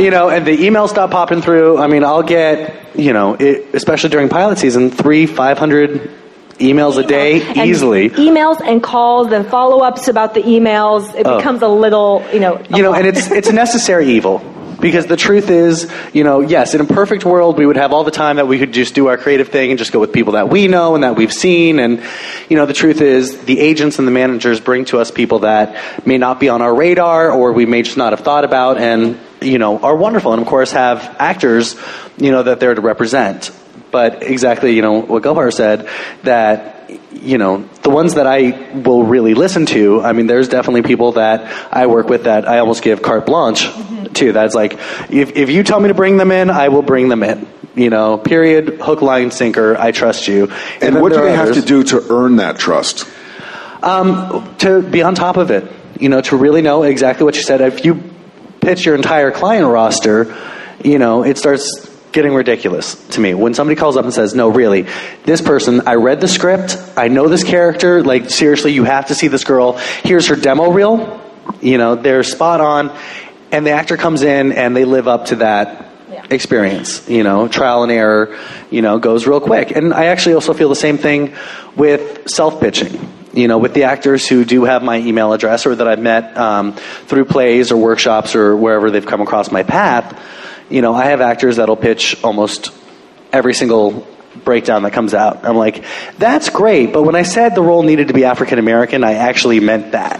You know, and the emails stop popping through. I mean, I'll get, you know, it, especially during pilot season, three, five hundred. Emails a day, and easily. Emails and calls and follow-ups about the emails. It oh. becomes a little, you know. You know, lot. And it's it's a necessary evil, because the truth is, you know, yes, in a perfect world, we would have all the time that we could just do our creative thing and just go with people that we know and that we've seen. And, you know, the truth is, the agents and the managers bring to us people that may not be on our radar, or we may just not have thought about, and, you know, are wonderful. And, of course, have actors, you know, that they're to represent. But exactly, you know, what Gohar said, that, you know, the ones that I will really listen to, I mean, there's definitely people that I work with that I almost give carte blanche to. That's like, if if you tell me to bring them in, I will bring them in. You know, period, hook, line, sinker, I trust you. And, and what do they others. have to do to earn that trust? Um, to be on top of it. You know, to really know exactly what you said. If you pitch your entire client roster, you know, it starts getting ridiculous to me. When somebody calls up and says, no, really, this person, I read the script, I know this character, like, seriously, you have to see this girl, here's her demo reel, you know, they're spot on, and the actor comes in, and they live up to that yeah. experience, you know, trial and error, you know, goes real quick. And I actually also feel the same thing with self-pitching. You know, with the actors who do have my email address, or that I've met um, through plays or workshops or wherever they've come across my path, you know, I have actors that'll pitch almost every single breakdown that comes out. I'm like, that's great, but when I said the role needed to be African American, I actually meant that.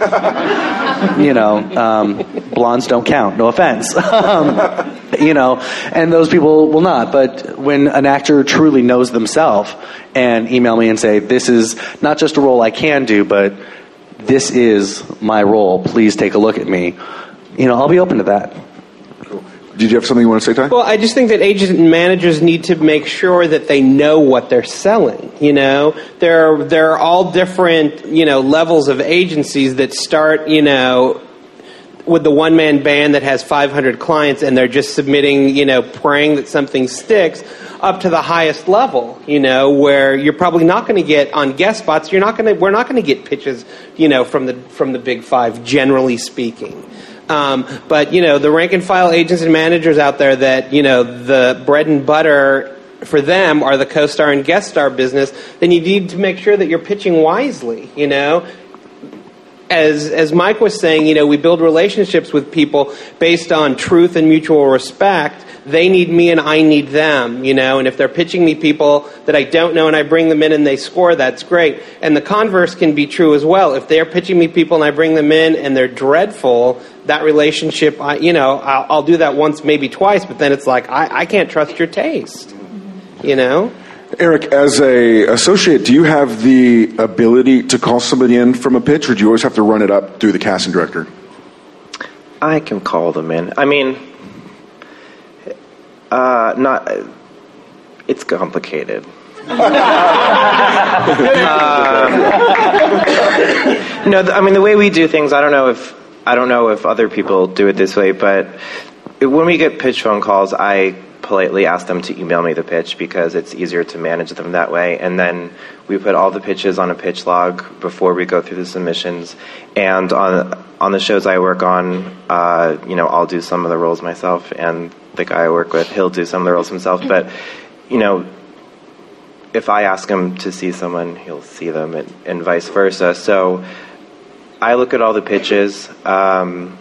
You know, um, blondes don't count, no offense. um, you know, and those people will not. But when an actor truly knows themselves and email me and say, this is not just a role I can do, but this is my role, please take a look at me, you know, I'll be open to that. Did you have something you want to say, Ty? Well, I just think that agents and managers need to make sure that they know what they're selling. You know, there are, there are all different, you know, levels of agencies that start, you know, with the one-man band that has five hundred clients, and they're just submitting, you know, praying that something sticks, up to the highest level, you know, where you're probably not going to get on guest spots. You're not going to, we're not going to get pitches, you know, from the from the big five, generally speaking. Um, but, you know, the rank and file agents and managers out there that, you know, the bread and butter for them are the co-star and guest star business, then you need to make sure that you're pitching wisely, you know. As as Mike was saying, you know, we build relationships with people based on truth and mutual respect. They need me and I need them, you know, and if they're pitching me people that I don't know and I bring them in and they score, that's great. And the converse can be true as well. If they're pitching me people and I bring them in and they're dreadful, that relationship, I, you know, I'll, I'll do that once, maybe twice, but then it's like, I, I can't trust your taste, you know? Eric, as a associate, do you have the ability to call somebody in from a pitch, or do you always have to run it up through the casting director? I can call them in. I mean, uh, not. It's complicated. uh, no, I mean the way we do things. I don't know if I don't know if other people do it this way, but when we get pitch phone calls, I politely ask them to email me the pitch because it's easier to manage them that way. And then we put all the pitches on a pitch log before we go through the submissions. And on on the shows I work on, uh, you know, I'll do some of the roles myself, and the guy I work with, he'll do some of the roles himself. But, you know, if I ask him to see someone, he'll see them, and, and vice versa. So I look at all the pitches. Um,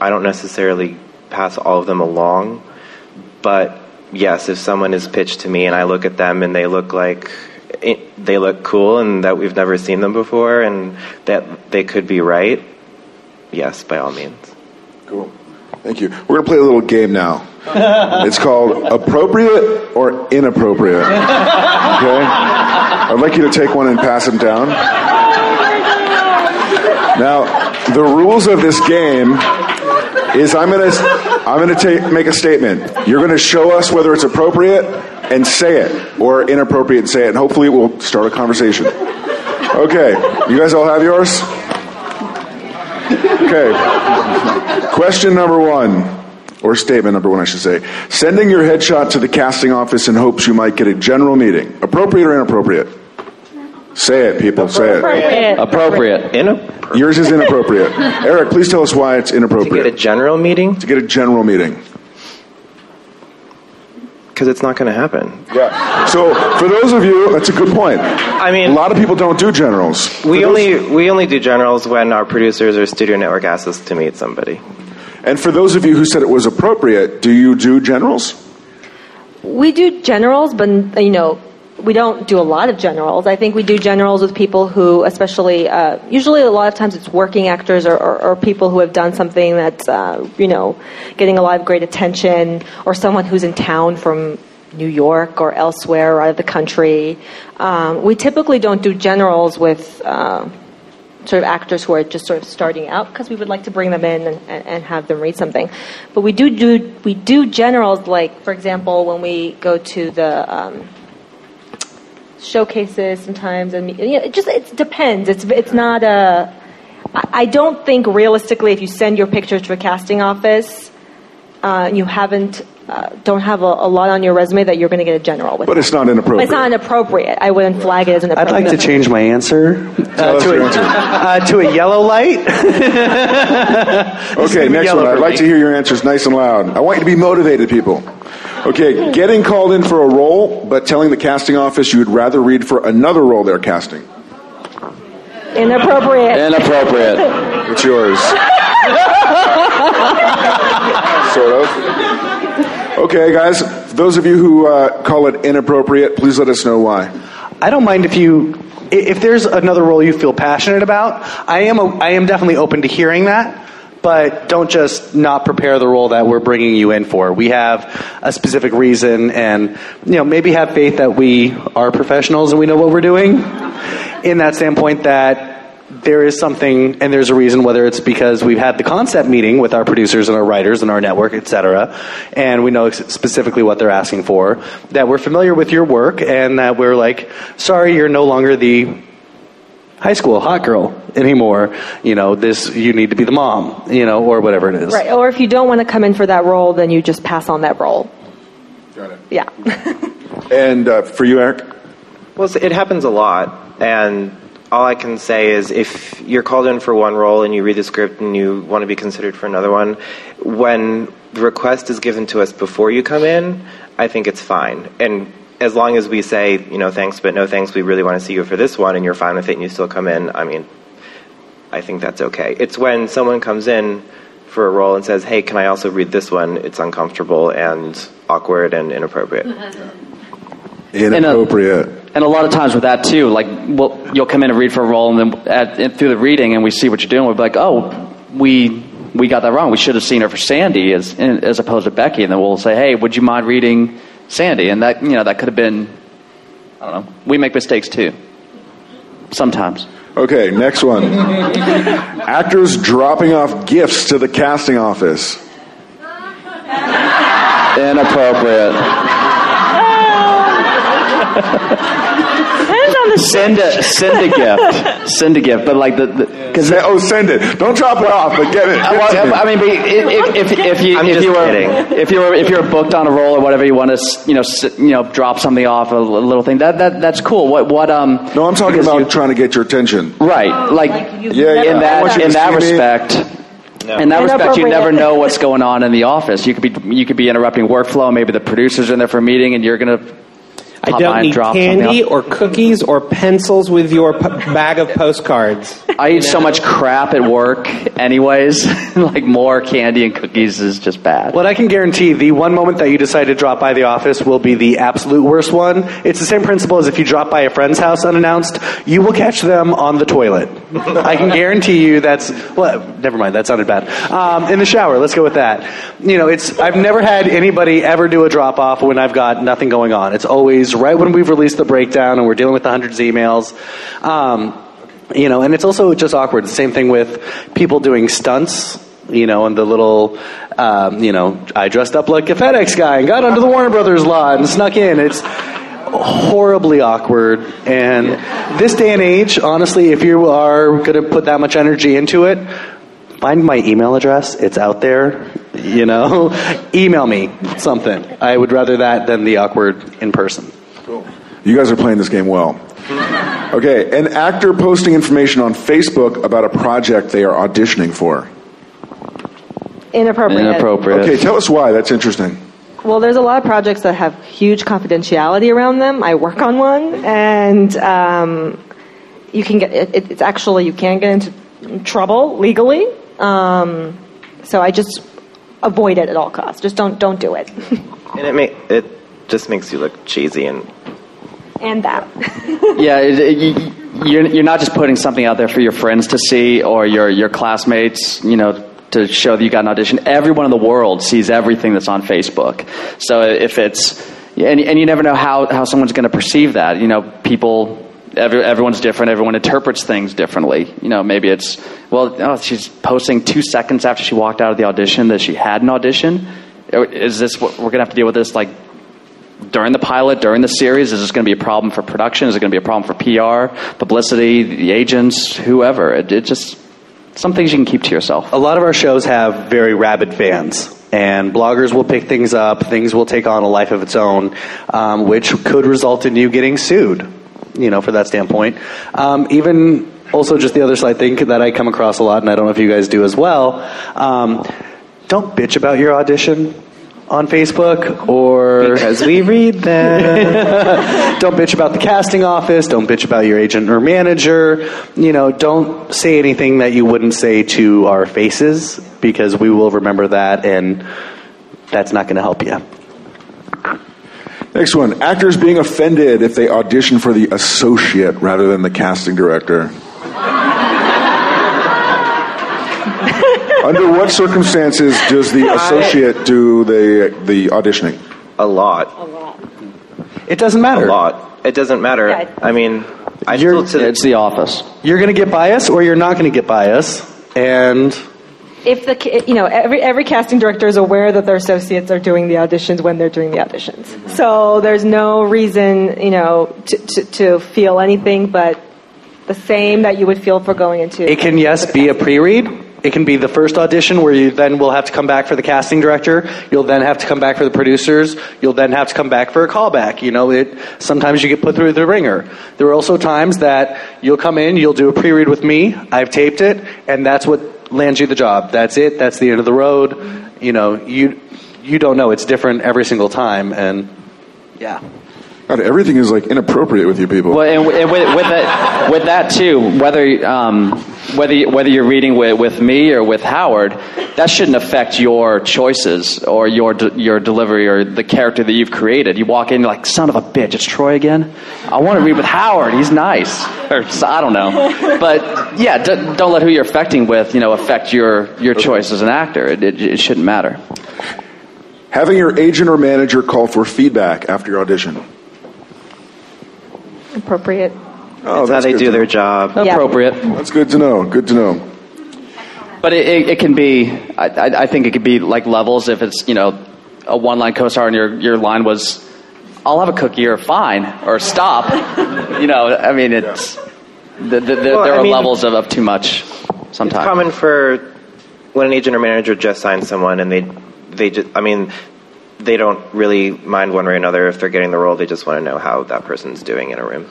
I don't necessarily pass all of them along. But yes, if someone is pitched to me and I look at them and they look like they look cool and that we've never seen them before and that they could be right, yes, by all means. Cool. Thank you. We're going to play a little game now. It's called Appropriate or Inappropriate. Okay? I'd like you to take one and pass them down. Now, the rules of this game is I'm going to... I'm going to make a statement. You're going to show us whether it's appropriate and say it, or inappropriate and say it, and hopefully we'll start a conversation. Okay. You guys all have yours? Okay. Question number one, or statement number one, I should say. Sending your headshot to the casting office in hopes you might get a general meeting. Appropriate or inappropriate? Say it, people. Say it. Appropriate. Inappropriate. Yours is inappropriate. Eric, please tell us why it's inappropriate. To get a general meeting? To get a general meeting. Because it's not going to happen. Yeah. So for those of you, that's a good point. I mean, a lot of people don't do generals. We only we only do generals when our producers or studio network asks us to meet somebody. And for those of you who said it was appropriate, do you do generals? We do generals, but you know. We don't do a lot of generals. I think we do generals with people who, especially, uh, usually a lot of times it's working actors or, or, or people who have done something that's, uh, you know, getting a lot of great attention, or someone who's in town from New York or elsewhere or out of the country. Um, we typically don't do generals with uh, sort of actors who are just sort of starting out, because we would like to bring them in and, and, and have them read something. But we do, do, we do generals, like, for example, when we go to the... Um, showcases sometimes, and you know, it just it depends. It's it's not a. I don't think realistically, if you send your picture to a casting office, uh, and you haven't uh, don't have a, a lot on your resume, that you're going to get a general with. But it's not inappropriate. But it's not inappropriate. I wouldn't flag it as inappropriate. I'd like to change my answer uh, to a uh, to a yellow light. Okay, next one. I'd like to hear your answers nice and loud. I want you to be motivated, people. Okay, getting called in for a role, but telling the casting office you would rather read for another role they're casting. Inappropriate. Inappropriate. It's yours. Sort of. Okay, guys, those of you who uh, call it inappropriate, please let us know why. I don't mind if you... If there's another role you feel passionate about, I am, a, I am definitely open to hearing that. But don't just not prepare the role that we're bringing you in for. We have a specific reason, and you know, maybe have faith that we are professionals and we know what we're doing. In that standpoint, that there is something and there's a reason, whether it's because we've had the concept meeting with our producers and our writers and our network, et cetera, and we know specifically what they're asking for, that we're familiar with your work, and that we're like, sorry, you're no longer the... high school hot girl anymore, you know, this, you need to be the mom, you know, or whatever it is. Right, or if you don't want to come in for that role, then you just pass on that role. Got it. Yeah. And uh, for you, Eric? Well, it happens a lot, and all I can say is if you're called in for one role and you read the script and you want to be considered for another one, when the request is given to us before you come in, I think it's fine. And as long as we say, you know, thanks, but no thanks, we really want to see you for this one, and you're fine with it and you still come in, I mean, I think that's okay. It's when someone comes in for a role and says, hey, can I also read this one? It's uncomfortable and awkward and inappropriate. Inappropriate. And a lot of times with that, too, like, well, you'll come in and read for a role, and then at, and through the reading, and we see what you're doing, we'll be like, oh, we we got that wrong. We should have seen her for Sandy as as opposed to Becky. And then we'll say, hey, would you mind reading Sandy? And that, you know, that could have been, I don't know, we make mistakes, too. Sometimes. Okay, next one. Actors dropping off gifts to the casting office. Inappropriate. Depends on the send a send a gift, send a gift, but like the, the say, oh, send it. Don't drop it off, but get it. I, want, I mean, if, if, if, if you I'm if you were kidding. if you were if you're booked on a roll or whatever, you want to you know you know drop something off, a little thing. That that that's cool. What what um? No, I'm talking about you, trying to get your attention. Right, oh, like, like you yeah, yeah. In that in that respect. Me. No. In that respect, you never know what's going on in the office. You could be you could be interrupting workflow. Maybe the producers are in there for a meeting, and you're gonna. I Pop don't need candy or cookies or pencils with your p- bag of postcards. I eat so much crap at work anyways. Like, more candy and cookies is just bad. What I can guarantee, the one moment that you decide to drop by the office will be the absolute worst one. It's the same principle as if you drop by a friend's house unannounced. You will catch them on the toilet. I can guarantee you that's... Well, never mind. That sounded bad. Um, in the shower. Let's go with that. You know, it's. I've never had anybody ever do a drop-off when I've got nothing going on. It's always right when we've released the breakdown and we're dealing with the hundreds of emails. Um, you know, and it's also just awkward. The same thing with people doing stunts, you know, and the little, um, you know, I dressed up like a FedEx guy and got under the Warner Brothers lot and snuck in. It's horribly awkward. And this day and age, honestly, if you are going to put that much energy into it, find my email address. It's out there. You know, email me something. I would rather that than the awkward in person. Cool. You guys are playing this game well. Okay, an actor posting information on Facebook about a project they are auditioning for. Inappropriate. Inappropriate. Okay, tell us why. That's interesting. Well, there's a lot of projects that have huge confidentiality around them. I work on one, and um, you can get it, it's actually you can get into trouble legally. Um, so I just. Avoid it at all costs. Just don't don't do it. And it may, it just makes you look cheesy and and that. Yeah, it, it, you, you're you're not just putting something out there for your friends to see or your your classmates, you know, to show that you got an audition. Everyone in the world sees everything that's on Facebook. So if it's and and you never know how how someone's going to perceive that. You know, people. Every, everyone's different. Everyone interprets things differently. You know, maybe it's, well, oh, she's posting two seconds after she walked out of the audition that she had an audition. Is this what we're going to have to deal with this, like, during the pilot, during the series? Is this going to be a problem for production? Is it going to be a problem for P R, publicity, the agents, whoever? It, it just, some things you can keep to yourself. A lot of our shows have very rabid fans. And bloggers will pick things up. Things will take on a life of its own, um, which could result in you getting sued. You know, for that standpoint. Um, even also just the other side thing that I come across a lot, and I don't know if you guys do as well. Um, don't bitch about your audition on Facebook, or because we read them. Don't bitch about the casting office. Don't bitch about your agent or manager. You know, don't say anything that you wouldn't say to our faces, because we will remember that, and that's not going to help you. Next one, actors being offended if they audition for the associate rather than the casting director. Under what circumstances does the associate do the the auditioning? A lot. A lot. It doesn't matter. A lot. It doesn't matter. Yeah. I mean, I you're, still it's the office. You're going to get bias or you're not going to get bias. And... If the you know every every casting director is aware that their associates are doing the auditions when they're doing the auditions, so there's no reason you know to to, to feel anything but the same that you would feel for going into. It can yes be a pre-read. It can be the first audition where you then will have to come back for the casting director. You'll then have to come back for the producers. You'll then have to come back for a callback. You know, it, sometimes you get put through the ringer. There are also times that you'll come in, you'll do a pre-read with me. I've taped it, and that's what lands you the job. That's it. That's the end of the road. You know, you you don't know. It's different every single time, and yeah. God, everything is like inappropriate with you people. Well, and, and with, with that, with that too, whether um, whether you, whether you're reading with, with me or with Howard, that shouldn't affect your choices or your de- your delivery or the character that you've created. You walk in, you're like, son of a bitch, it's Troy again. I want to read with Howard. He's nice, or I don't know. But yeah, d- don't let who you're affecting with, you know, affect your your choice as an actor. It, it, it shouldn't matter. Having your agent or manager call for feedback after your audition. Appropriate. Oh, that's, that's how they do their job. Yeah. Appropriate. That's good to know. Good to know. But it, it, it can be. I, I, I think it could be like levels. If it's, you know, a one-line co-star and your your line was, "I'll have a cookie" or "Fine" or "Stop." You know, I mean, it's yeah. the, the, the, well, there I are mean, levels of, of too much. Sometimes it's common for when an agent or manager just signs someone and they they just. I mean. They don't really mind one way or another if they're getting the role. They just want to know how that person's doing in a room.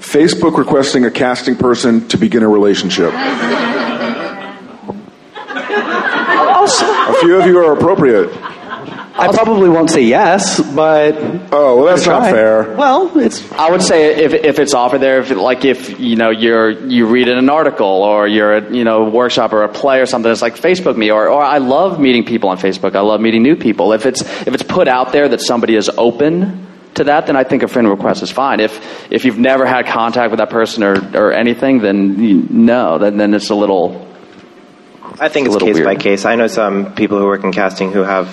Facebook requesting a casting person to begin a relationship. A few of you are appropriate. I probably won't say yes, but oh, well, that's not fair. Well, it's. I would say if if it's offered there, if it, like if you know you're you read in an article or you're at, you know, workshop or a play or something, it's like Facebook me or or I love meeting people on Facebook. I love meeting new people. If it's if it's put out there that somebody is open to that, then I think a friend request is fine. If if you've never had contact with that person or or anything, then you, no, then then it's a little. I think it's, it's case weird. By case. I know some people who work in casting who have.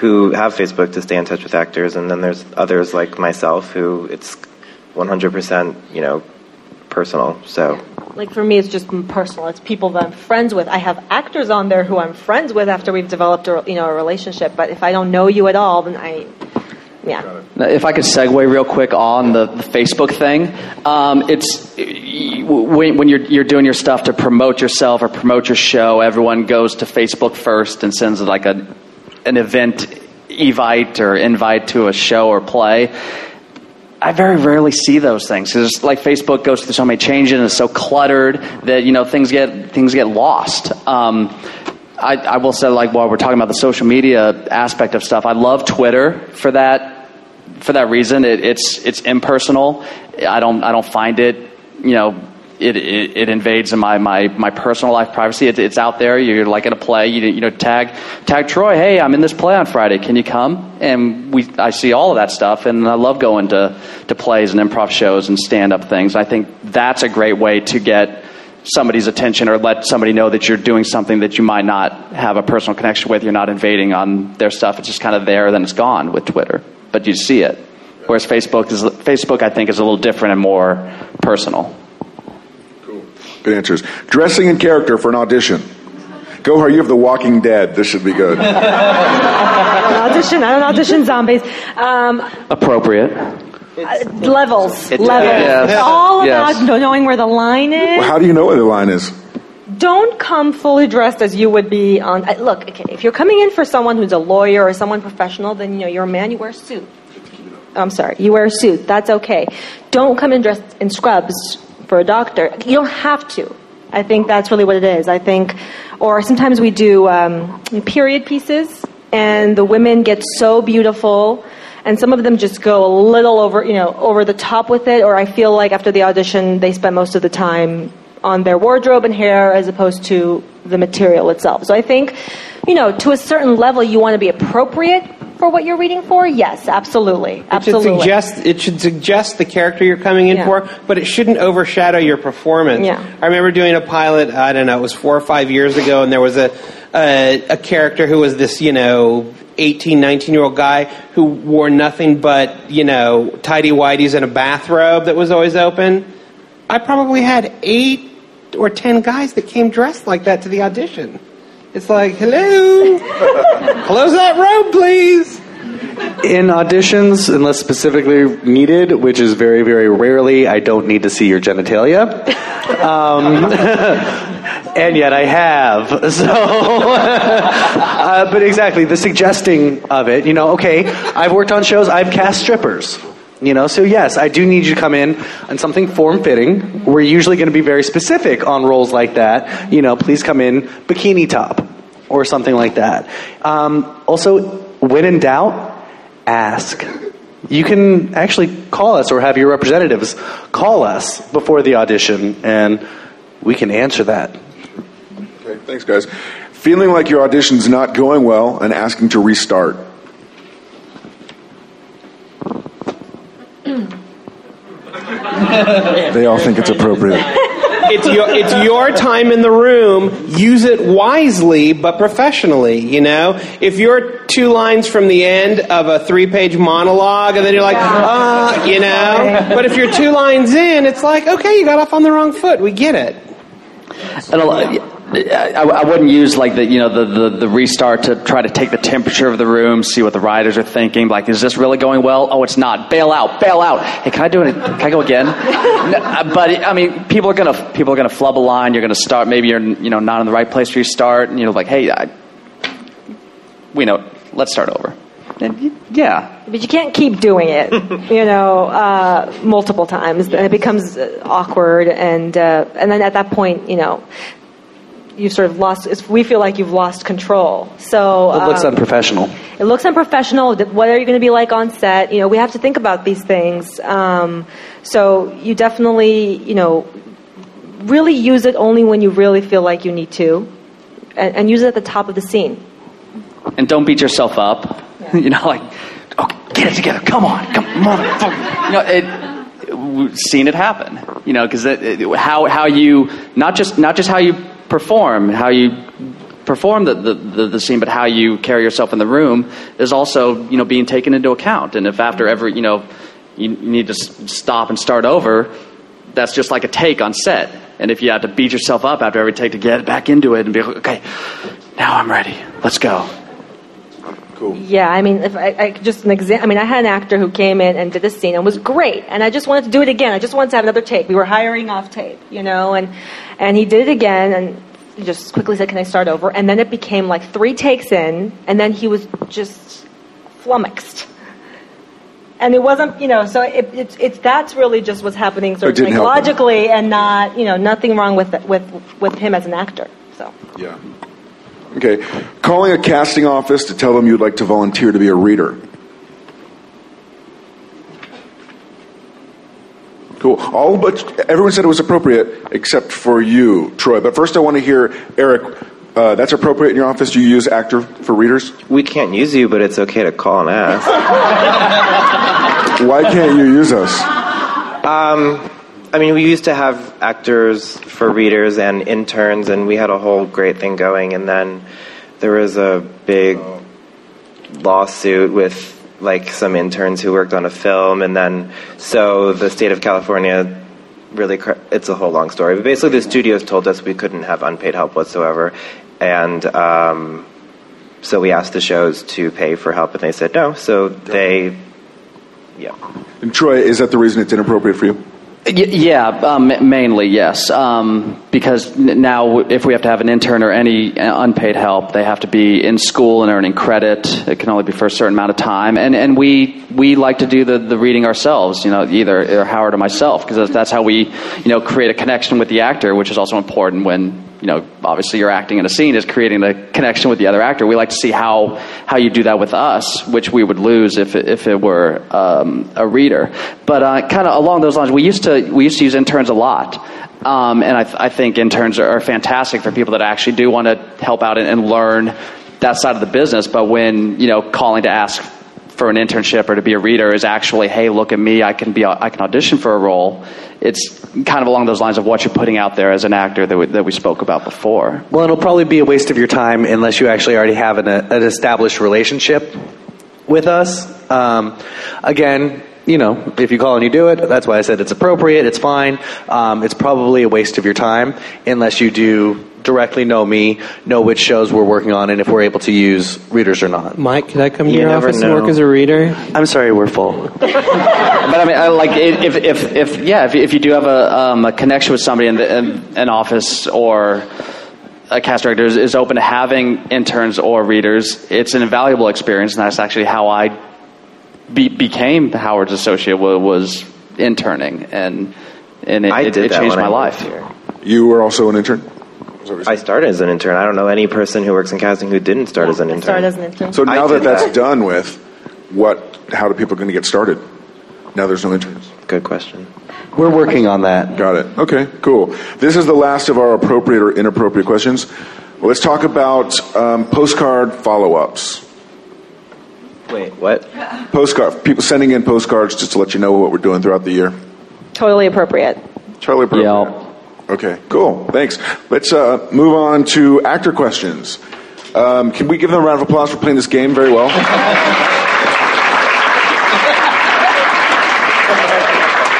who have Facebook to stay in touch with actors, and then there's others like myself who it's one hundred percent, you know, personal, so. Like for me, it's just personal. It's people that I'm friends with. I have actors on there who I'm friends with after we've developed a, you know, a relationship, but if I don't know you at all, then I, yeah. If I could segue real quick on the, the Facebook thing, um, it's when, when you're, you're doing your stuff to promote yourself or promote your show, everyone goes to Facebook first and sends like a an event evite or invite to a show or play. I very rarely see those things because like Facebook goes through so many changes and it's so cluttered that, you know, things get things get lost. Um, I, I will say, like, while we're talking about the social media aspect of stuff, I love Twitter for that for that reason. It, it's it's impersonal. I don't I don't find it, you know. It, it it invades in my, my, my personal life privacy. It, it's out there. You're like at a play. You you know tag tag Troy. Hey, I'm in this play on Friday. Can you come? And we I see all of that stuff. And I love going to, to plays and improv shows and stand up things. I think that's a great way to get somebody's attention or let somebody know that you're doing something that you might not have a personal connection with. You're not invading on their stuff. It's just kind of there. Then it's gone with Twitter. But you see it. Whereas Facebook is Facebook I think is a little different and more personal. Good answers. Dressing in character for an audition. Gohar, you have The Walking Dead. This should be good. I don't audition. I don't audition zombies. Um, Appropriate. Uh, levels. It, levels. Yes. It's all yes. about knowing where the line is. Well, how do you know where the line is? Don't come fully dressed as you would be on. Uh, look, okay, if you're coming in for someone who's a lawyer or someone professional, then you know you're a man. You wear a suit. I'm sorry. You wear a suit. That's okay. Don't come in dressed in scrubs. For a doctor, you don't have to. I think that's really what it is. I think, or sometimes we do um, period pieces, and the women get so beautiful, and some of them just go a little over, you know, over the top with it. Or I feel like after the audition, they spend most of the time on their wardrobe and hair as opposed to the material itself. So I think, you know, to a certain level, you want to be appropriate for what you're reading for? Yes, absolutely. absolutely. It should suggest, it should suggest the character you're coming in yeah. for, but it shouldn't overshadow your performance. Yeah. I remember doing a pilot, I don't know, it was four or five years ago, and there was a, a, a character who was this, you know, eighteen, nineteen-year-old guy who wore nothing but, you know, tighty-whities and a bathrobe that was always open. I probably had eight or ten guys that came dressed like that to the audition. It's like, hello, close that robe, please. in auditions, unless specifically needed, which is very, very rarely. I don't need to see your genitalia. Um... And yet I have, so, uh, but exactly, the suggesting of it, you know, okay, I've worked on shows, I've cast strippers, you know, so yes, I do need you to come in on something form-fitting. We're usually going to be very specific on roles like that, you know, please come in bikini top, or something like that. Um, also, when in doubt, ask. You can actually call us, or have your representatives call us before the audition, and we can answer that. Okay, thanks, guys. Feeling like your audition's not going well and asking to restart. They all think it's appropriate. It's your, it's your time in the room. Use it wisely, but professionally, you know? If you're two lines from the end of a three-page monologue, and then you're like, ah, uh, you know? But if you're two lines in, it's like, okay, you got off on the wrong foot. We get it. And a lot, I, I wouldn't use like the you know the, the, the restart to try to take the temperature of the room, see what the writers are thinking. Like, is this really going well? Oh, it's not. Bail out, bail out. Hey, can I do it? Can I go again? No, but I mean, people are gonna people are gonna flub a line. You're gonna start. Maybe you're you know not in the right place for your start, and you're like, hey, I, we know. Let's start over. Yeah. But you can't keep doing it, you know, uh, multiple times. Yeah. It becomes awkward, and uh, and then at that point, you know. You've sort of lost, it's, we feel like you've lost control. So It looks um, unprofessional. It looks unprofessional. What are you going to be like on set? You know, we have to think about these things. Um, so you definitely, you know, really use it only when you really feel like you need to. And, and use it at the top of the scene. And don't beat yourself up. Yeah. You know, like, oh, get it together. Come on. Come on. You know, it... We've seen it happen. You know, because how, how you, not just not just how you perform, how you perform the, the, the, the scene, but how you carry yourself in the room is also, you know, being taken into account. And if after every, you know, you, you need to s- stop and start over, that's just like a take on set. And if you have to beat yourself up after every take to get back into it and be like, okay, now I'm ready. Let's go. Cool. Yeah, I mean, if I, I just an example. I mean, I had an actor who came in and did this scene and was great, and I just wanted to do it again. I just wanted to have another take. We were hiring off tape, you know, and and he did it again, and he just quickly said, "Can I start over?" And then it became like three takes in, and then he was just flummoxed. And it wasn't, you know, so it, it's it's that's really just what's happening sort of psychologically, and not, you know, nothing wrong with with with him as an actor. So yeah. Okay. Calling a casting office to tell them you'd like to volunteer to be a reader. Cool. All but everyone said it was appropriate except for you, Troy. But first I want to hear, Eric, uh, that's appropriate in your office? Do you use actor for readers? We can't use you, but it's okay to call and ask. Why can't you use us? Um... I mean, we used to have actors for readers and interns, and we had a whole great thing going, and then there was a big oh. lawsuit with, like, some interns who worked on a film, and then, so the state of California really, cr- it's a whole long story, but basically the studios told us we couldn't have unpaid help whatsoever, and um, so we asked the shows to pay for help, and they said no, so they, yeah. And Troy, is that the reason it's inappropriate for you? Yeah, um, mainly, yes. Um, because now if we have to have an intern or any unpaid help, they have to be in school and earning credit. It can only be for a certain amount of time. And and we we like to do the, the reading ourselves, you know, either Howard or myself, because that's how we, you know, create a connection with the actor, which is also important when, you know, obviously you're acting in a scene is creating a connection with the other actor. We like to see how, how you do that with us, which we would lose if it, if it were um, a reader. But uh, kind of along those lines, we used to we used to use interns a lot, um, and I, th- I think interns are, are fantastic for people that actually do want to help out and, and learn that side of the business. But when, you know, calling to ask for an internship or to be a reader is actually, hey, look at me, I can be, I can audition for a role. It's kind of along those lines of what you're putting out there as an actor that we, that we spoke about before. Well, it'll probably be a waste of your time unless you actually already have an, an established relationship with us. Um, again, you know, if you call and you do it, that's why I said it's appropriate, it's fine. Um, it's probably a waste of your time unless you do directly know me, know which shows we're working on, and if we're able to use readers or not. Mike, could I come to you your office know. and work as a reader? I'm sorry, we're full. But I mean, I, like if if if yeah, if if you do have a um, a connection with somebody in the, in, an office or a cast director is, is open to having interns or readers, it's an invaluable experience, and that's actually how I be, became Howard's associate was interning, and and it, I it, did it that changed my I life. Here. You were also an intern? I started as an intern. I don't know any person who works in casting who didn't start yeah, as an intern. I started as an intern. So now that that's that. done with, what? How do people going to get started? Now there's no interns. Good question. We're working on that. Got it. Okay, cool. This is the last of our appropriate or inappropriate questions. Let's talk about um, postcard follow-ups. Wait, what? Postcard. People sending in postcards just to let you know what we're doing throughout the year. Totally appropriate. Totally appropriate. Yeah. Okay, cool. Thanks. Let's uh, move on to actor questions. Um, can we give them a round of applause for playing this game very well?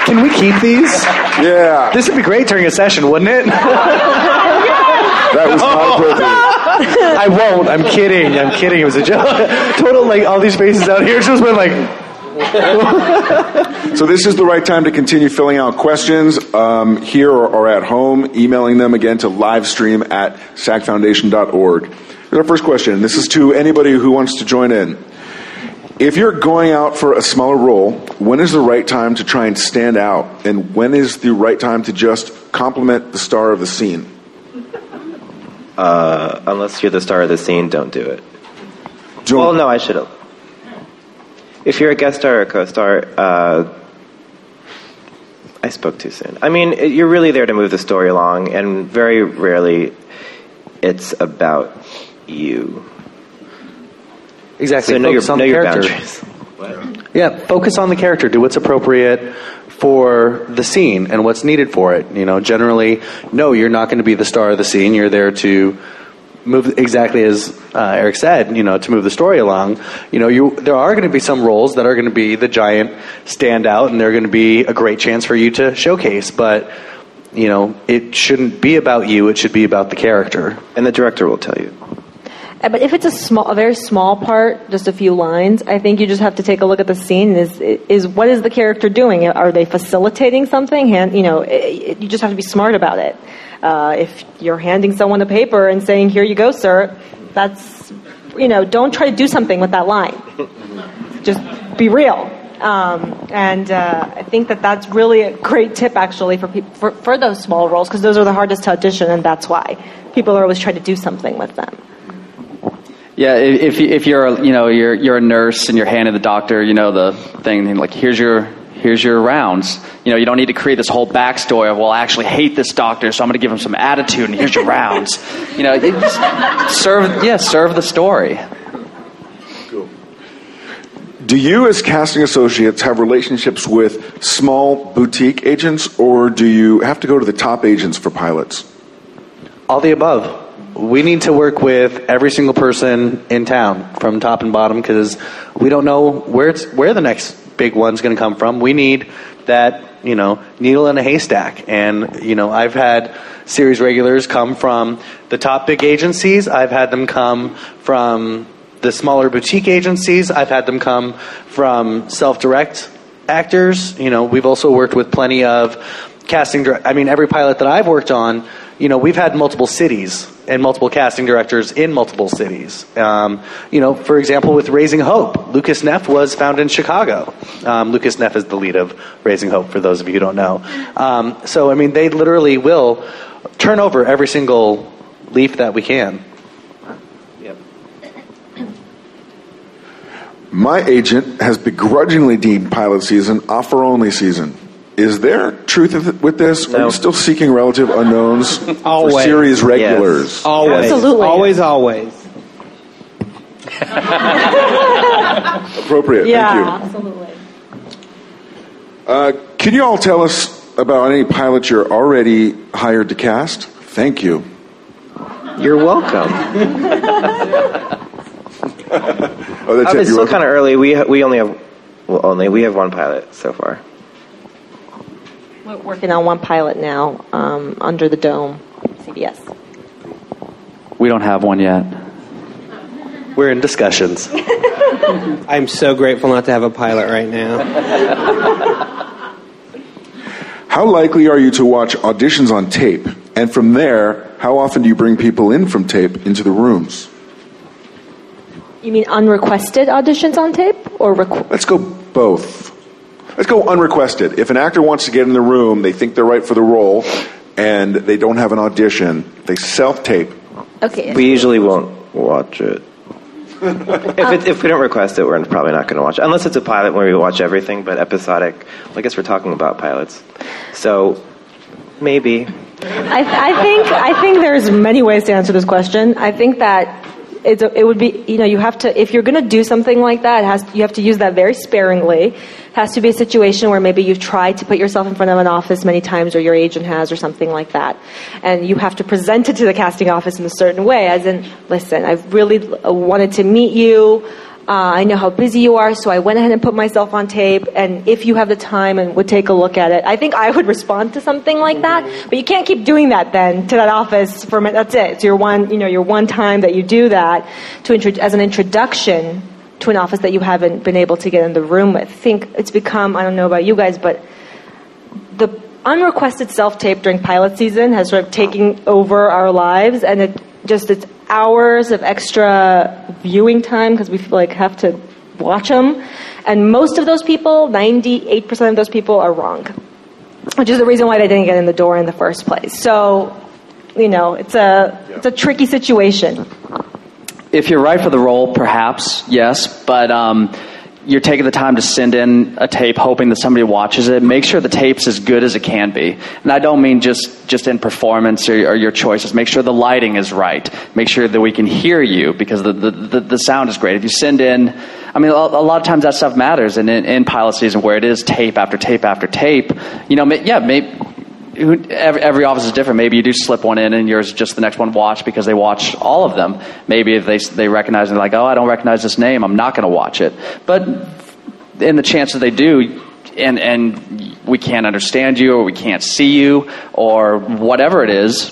Can we keep these? Yeah. This would be great during a session, wouldn't it? That was not appropriate. I won't. I'm kidding. I'm kidding. It was a joke. Total, like, all these faces out here just went like... So this is the right time to continue filling out questions um, here or, or at home, emailing them again to livestream at S A G foundation dot org. Here's our first question. This is to anybody who wants to join in. If you're going out for a smaller role, when is the right time to try and stand out, and when is the right time to just compliment the star of the scene? Uh, unless you're the star of the scene, don't do it. Don't. Well, no, I should have. If you're a guest star or a co-star, uh, I spoke too soon. I mean, you're really there to move the story along, and very rarely it's about you. Exactly. So know, focus your, on know the your boundaries. What? Yeah, focus on the character. Do what's appropriate for the scene and what's needed for it. You know, generally, no, you're not going to be the star of the scene. You're there to... move exactly as uh, Eric said, you know, to move the story along. You know, you there are going to be some roles that are going to be the giant standout, and they're going to be a great chance for you to showcase. But you know, it shouldn't be about you. It should be about the character, and the director will tell you. But if it's a small, a very small part, just a few lines, I think you just have to take a look at the scene. Is is what is the character doing? Are they facilitating something? And you know, it, you just have to be smart about it. Uh, if you're handing someone a paper and saying, "Here you go, sir," that's you know, don't try to do something with that line. Just be real. Um, and uh, I think that that's really a great tip, actually, for people for, for those small roles, because those are the hardest to audition, and that's why people are always trying to do something with them. Yeah, if if you're a, you know you're you're a nurse and you're handing the doctor you know the thing like here's your here's your rounds, you know you don't need to create this whole backstory of, well, I actually hate this doctor, so I'm going to give him some attitude and here's your rounds. You know, just serve yeah serve the story. Cool. Do you as casting associates have relationships with small boutique agents, or do you have to go to the top agents for pilots? All the above. We need to work with every single person in town, from top and bottom, because we don't know where it's where the next big one's going to come from. We need that, you know, needle in a haystack. And you know, I've had series regulars come from the top big agencies. I've had them come from the smaller boutique agencies. I've had them come from self-direct actors. You know, we've also worked with plenty of casting. Dire- I mean, every pilot that I've worked on, you know, we've had multiple cities and multiple casting directors in multiple cities. Um, you know, for example, with Raising Hope, Lucas Neff was found in Chicago. Um, Lucas Neff is the lead of Raising Hope, for those of you who don't know. Um, so, I mean, they literally will turn over every single leaf that we can. Yep. My agent has begrudgingly deemed pilot season offer-only season. Is there truth with this? No. Are you still seeking relative unknowns for series regulars? Yes. Always. Absolutely. Always, always. Appropriate. Yeah, thank you. Absolutely. Uh, can you all tell us about any pilots you're already hired to cast? Thank you. You're welcome. Oh, that's um, it. It's you're still kind of early. We, we only have, well, only, we have one pilot so far. We're working on one pilot now um, under the dome, C B S. We don't have one yet. We're in discussions. I'm so grateful not to have a pilot right now. How likely are you to watch auditions on tape? And from there, how often do you bring people in from tape into the rooms? You mean unrequested auditions on tape? or requ- Let's go both. Let's go unrequested. If an actor wants to get in the room, they think they're right for the role, and they don't have an audition, they self-tape. Okay. We usually won't watch it. if, it, if we don't request it, we're probably not going to watch it. Unless it's a pilot where we watch everything, but episodic. Well, I guess we're talking about pilots. So, maybe. I, th- I think I think there's many ways to answer this question. I think that it's a, it would be, you know, you have to, if you're going to do something like that, it has, you have to use that very sparingly. It has to be a situation where maybe you've tried to put yourself in front of an office many times, or your agent has, or something like that. And you have to present it to the casting office in a certain way, as in, listen, I've really wanted to meet you. Uh, I know how busy you are, so I went ahead and put myself on tape, and if you have the time and would take a look at it. I think I would respond to something like that, but you can't keep doing that then to that office for a minute. That's it. It's your one, you know, your one time that you do that to intro- as an introduction to an office that you haven't been able to get in the room with. I think it's become, I don't know about you guys, but the unrequested self-tape during pilot season has sort of taken over our lives, and it just, it's hours of extra viewing time because we like have to watch them, and most of those people, ninety-eight percent of those people, are wrong, which is the reason why they didn't get in the door in the first place. So, you know, it's a it's a tricky situation. If you're right for the role, perhaps yes, but um, you're taking the time to send in a tape, hoping that somebody watches it. Make sure the tape's as good as it can be, and I don't mean just just in performance or, or your choices. Make sure the lighting is right. Make sure that we can hear you, because the the, the, the sound is great. If you send in, I mean, a, a lot of times that stuff matters. And in, in pilot season, where it is tape after tape after tape, you know, yeah, maybe every, every office is different. Maybe you do slip one in, and yours is just the next one watched because they watch all of them. Maybe if they they recognize and they're like, oh, I don't recognize this name, I'm not going to watch it. But in the chance that they do, and and we can't understand you, or we can't see you, or whatever it is,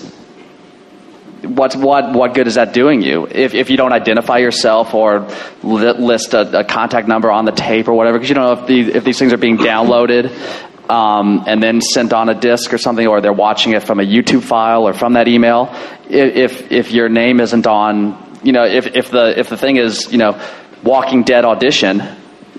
what's what what good is that doing you if if you don't identify yourself or li- list a, a contact number on the tape or whatever? Because you don't know if the, if these things are being downloaded Um, and then sent on a disc or something, or they're watching it from a YouTube file or from that email. If if your name isn't on, you know, if, if the if the thing is, you know, Walking Dead audition,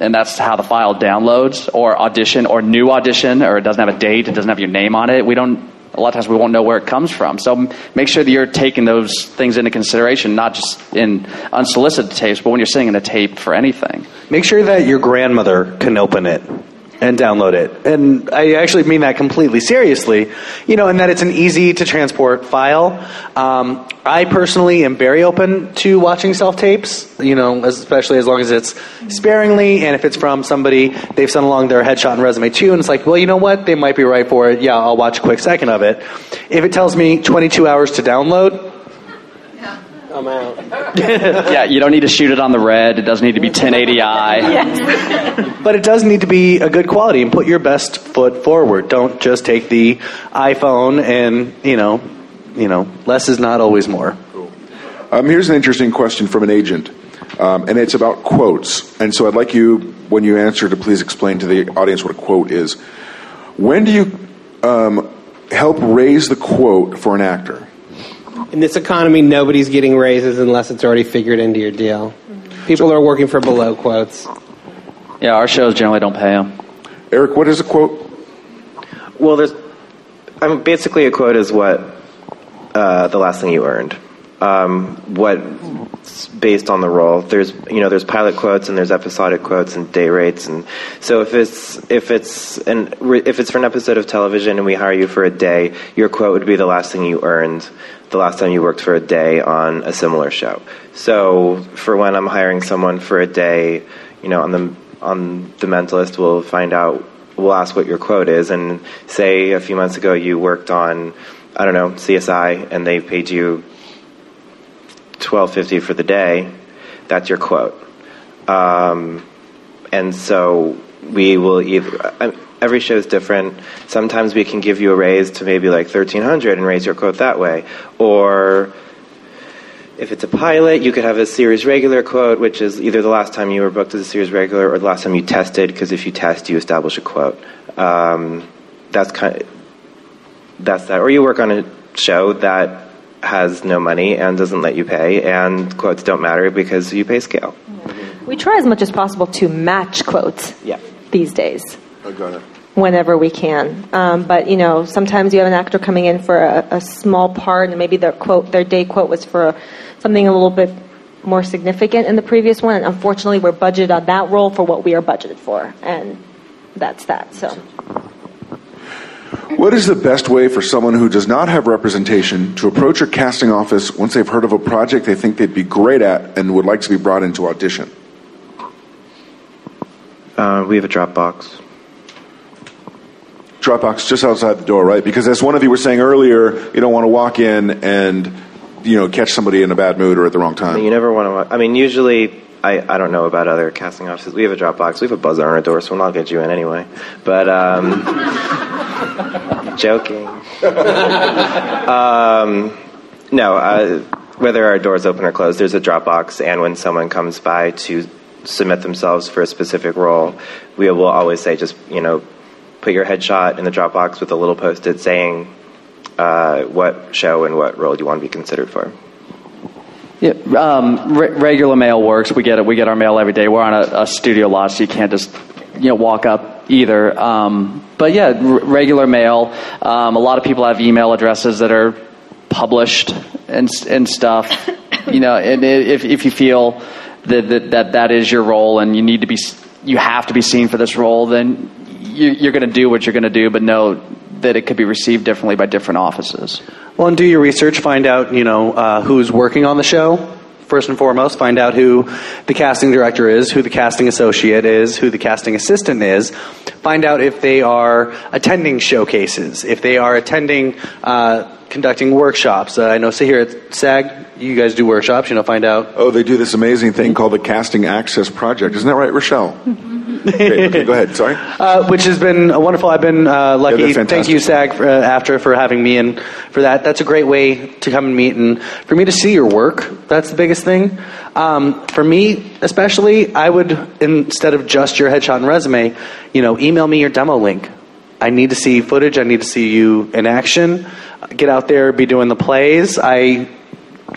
and that's how the file downloads, or audition, or new audition, or it doesn't have a date, it doesn't have your name on it, we don't, a lot of times we won't know where it comes from. So make sure that you're taking those things into consideration, not just in unsolicited tapes, but when you're sending in a tape for anything. Make sure that your grandmother can open it and download it. And I actually mean that completely seriously, you know, and that it's an easy to transport file. Um, I personally am very open to watching self-tapes, you know, especially as long as it's sparingly, and if it's from somebody, they've sent along their headshot and resume too, and it's like, well, you know what, they might be right for it. Yeah, I'll watch a quick second of it. If it tells me twenty-two hours to download, I'm out. Yeah, you don't need to shoot it on the red. It doesn't need to be ten eighty i. Yes. But it does need to be a good quality, and put your best foot forward. Don't just take the iPhone and, you know, you know, less is not always more. Cool. Um, here's an interesting question from an agent, um, and it's about quotes. And so I'd like you, when you answer, to please explain to the audience what a quote is. When do you um, help raise the quote for an actor? In this economy, nobody's getting raises unless it's already figured into your deal. People are working for below quotes. Yeah, our shows generally don't pay them. Eric, what is a quote? Well, there's, I mean, basically a quote is what uh, the last thing you earned. Um, what's based on the role. There's, you know, there's pilot quotes and there's episodic quotes and day rates, and so if it's if it's an if it's for an episode of television and we hire you for a day, your quote would be the last thing you earned the last time you worked for a day on a similar show. So for when I'm hiring someone for a day, you know, on the on The Mentalist, we'll find out, we'll ask what your quote is, and say a few months ago you worked on, I don't know, C S I, and they paid you twelve fifty for the day. That's your quote. Um, and so we will either, every show is different. Sometimes we can give you a raise to maybe like thirteen hundred and raise your quote that way, or if it's a pilot, you could have a series regular quote, which is either the last time you were booked as a series regular or the last time you tested, because if you test, you establish a quote. Um, that's kind of, that's that. Or you work on a show that has no money and doesn't let you pay, and quotes don't matter because you pay scale. We try as much as possible to match quotes yeah. these days. I got it. Whenever we can. Um, but, you know, sometimes you have an actor coming in for a, a small part, and maybe their quote, their day quote was for a, something a little bit more significant in the previous one, and unfortunately we're budgeted on that role for what we are budgeted for, and that's that. So, what is the best way for someone who does not have representation to approach a casting office once they've heard of a project they think they'd be great at and would like to be brought into audition? Uh, we have a Dropbox. Dropbox just outside the door, right? Because as one of you were saying earlier, you don't want to walk in and, you know, catch somebody in a bad mood or at the wrong time. I mean, you never want to walk. I mean, usually, I, I don't know about other casting offices. We have a Dropbox. We have a buzzer on our door, so we'll not get you in anyway. But, um, joking. um, no, uh, whether our door's open or closed, there's a Dropbox, and when someone comes by to submit themselves for a specific role, we will always say, just, you know, put your headshot in the Dropbox with a little post-it saying uh, what show and what role you want to be considered for. Yeah, um, re- regular mail works. We get it. We get our mail every day. We're on a, a studio lot, so you can't just, you know, walk up either. Um, but yeah, re- regular mail. Um, a lot of people have email addresses that are published and and stuff. You know, and if if you feel that that that, that is your role and you need to be, you have to be seen for this role, then you're going to do what you're going to do, but know that it could be received differently by different offices. Well, and do your research. Find out, you know, uh, who's working on the show. First and foremost, find out who the casting director is, who the casting associate is, who the casting assistant is. Find out if they are attending showcases, if they are attending, uh, conducting workshops. Uh, I know, so here at SAG, you guys do workshops, you know, find out. Oh, they do this amazing thing called the Casting Access Project. Isn't that right, Rochelle? okay, okay, go ahead, sorry. Uh, which has been wonderful. I've been uh, lucky. Yeah, thank you, SAG, for, uh, after for having me in for that. That's a great way to come and meet and for me to see your work. That's the biggest thing. Um, for me, especially, I would, instead of just your headshot and resume, you know, email me your demo link. I need to see footage. I need to see you in action. Get out there, be doing the plays. I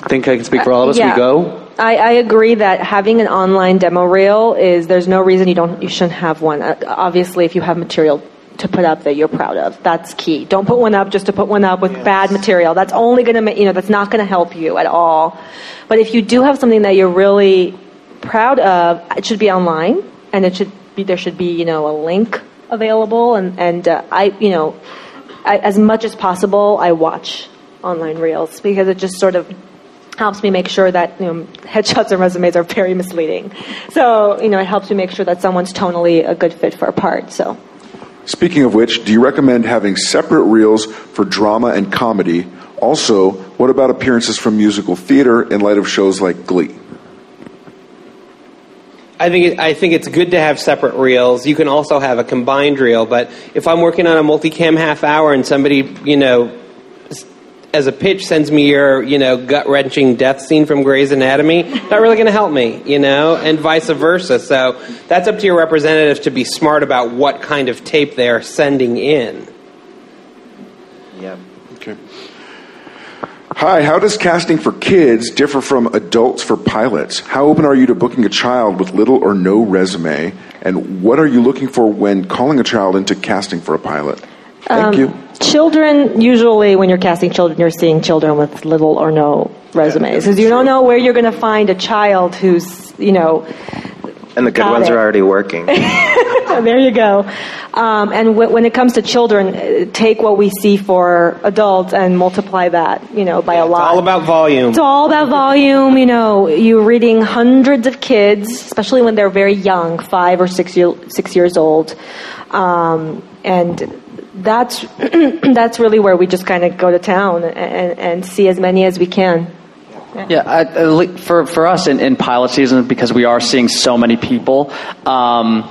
think I can speak for all of us. Uh, yeah. We go. I, I agree that having an online demo reel is, there's no reason you don't, you shouldn't have one. Uh, obviously, if you have material to put up that you're proud of, that's key. Don't put one up just to put one up with yes. bad material. That's only going to, you know, that's not going to help you at all. But if you do have something that you're really proud of, it should be online, and it should be, there should be, you know, a link available. And, and uh, I, you know, I, as much as possible, I watch online reels because it just sort of helps me make sure that, you know, headshots and resumes are very misleading. So, you know, it helps me make sure that someone's tonally a good fit for a part. So, speaking of which, do you recommend having separate reels for drama and comedy? Also, what about appearances from musical theater in light of shows like Glee? I think it, I think it's good to have separate reels. You can also have a combined reel, but if I'm working on a multicam half hour and somebody, you know, as a pitch sends me your, you know, gut-wrenching death scene from Grey's Anatomy, not really going to help me, you know, and vice versa. So that's up to your representatives to be smart about what kind of tape they are sending in. Yeah. Okay. Hi, how does casting for kids differ from adults for pilots? How open are you to booking a child with little or no resume? And what are you looking for when calling a child into casting for a pilot? Thank um, you. Children, usually when you're casting children, you're seeing children with little or no resumes. Because you don't know where you're going to find a child who's, you know... And the good ones it. are already working. There you go. Um, and w- when it comes to children, take what we see for adults and multiply that, you know, by yeah, a lot. It's all about volume. It's all about volume. You know, you're reading hundreds of kids, especially when they're very young, five or six, year, six years old. Um, and... That's that's really where we just kind of go to town and, and see as many as we can. Yeah, yeah I, I, for for us in, in pilot season, because we are seeing so many people, um,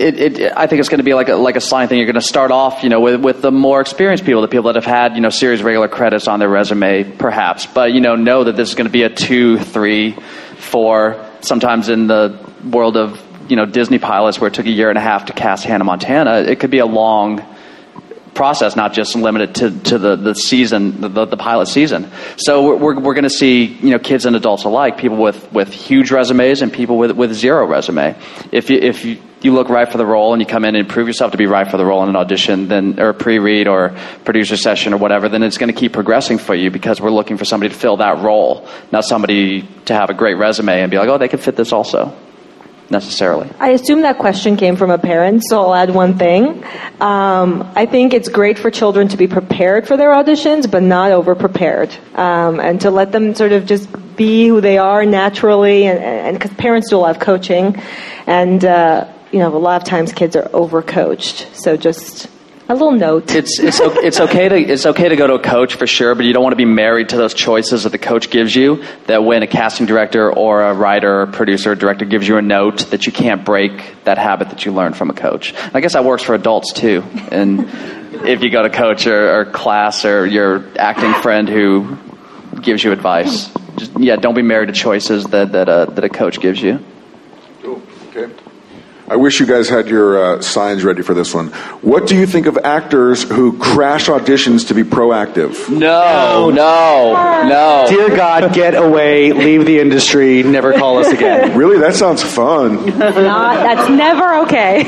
It, it, I think it's going to be like a, like a sliding thing. You're going to start off, you know, with, with the more experienced people, the people that have had, you know, series regular credits on their resume, perhaps. But, you know, know that this is going to be a two, three, four. Sometimes in the world of, you know, Disney pilots, where it took a year and a half to cast Hannah Montana, it could be a long process, not just limited to, to the, the season, the, the pilot season. So we're, we're, we're going to see, you know, kids and adults alike, people with, with huge resumes and people with, with zero resume. If you, if you, you look right for the role and you come in and prove yourself to be right for the role in an audition, then, or a pre-read or producer session or whatever, then it's going to keep progressing for you, because we're looking for somebody to fill that role, not somebody to have a great resume and be like, oh, they could fit this also, necessarily. I assume that question came from a parent, so I'll add one thing. Um, I think it's great for children to be prepared for their auditions, but not over-prepared, um, and to let them sort of just be who they are naturally, and because parents do a lot of coaching, and... Uh, you know, a lot of times kids are overcoached. So just a little note. It's it's it's okay to it's okay to go to a coach for sure, but you don't want to be married to those choices that the coach gives you. That when a casting director or a writer, or producer, or director gives you a note, that you can't break that habit that you learned from a coach. And I guess that works for adults too. And if you go to coach or, or class or your acting friend who gives you advice, just, yeah, don't be married to choices that that uh, that a coach gives you. Cool. Okay. I wish you guys had your uh, signs ready for this one. What do you think of actors who crash auditions to be proactive? No, no, no. Dear God, get away, leave the industry, never call us again. Really? That sounds fun. Not, that's never okay.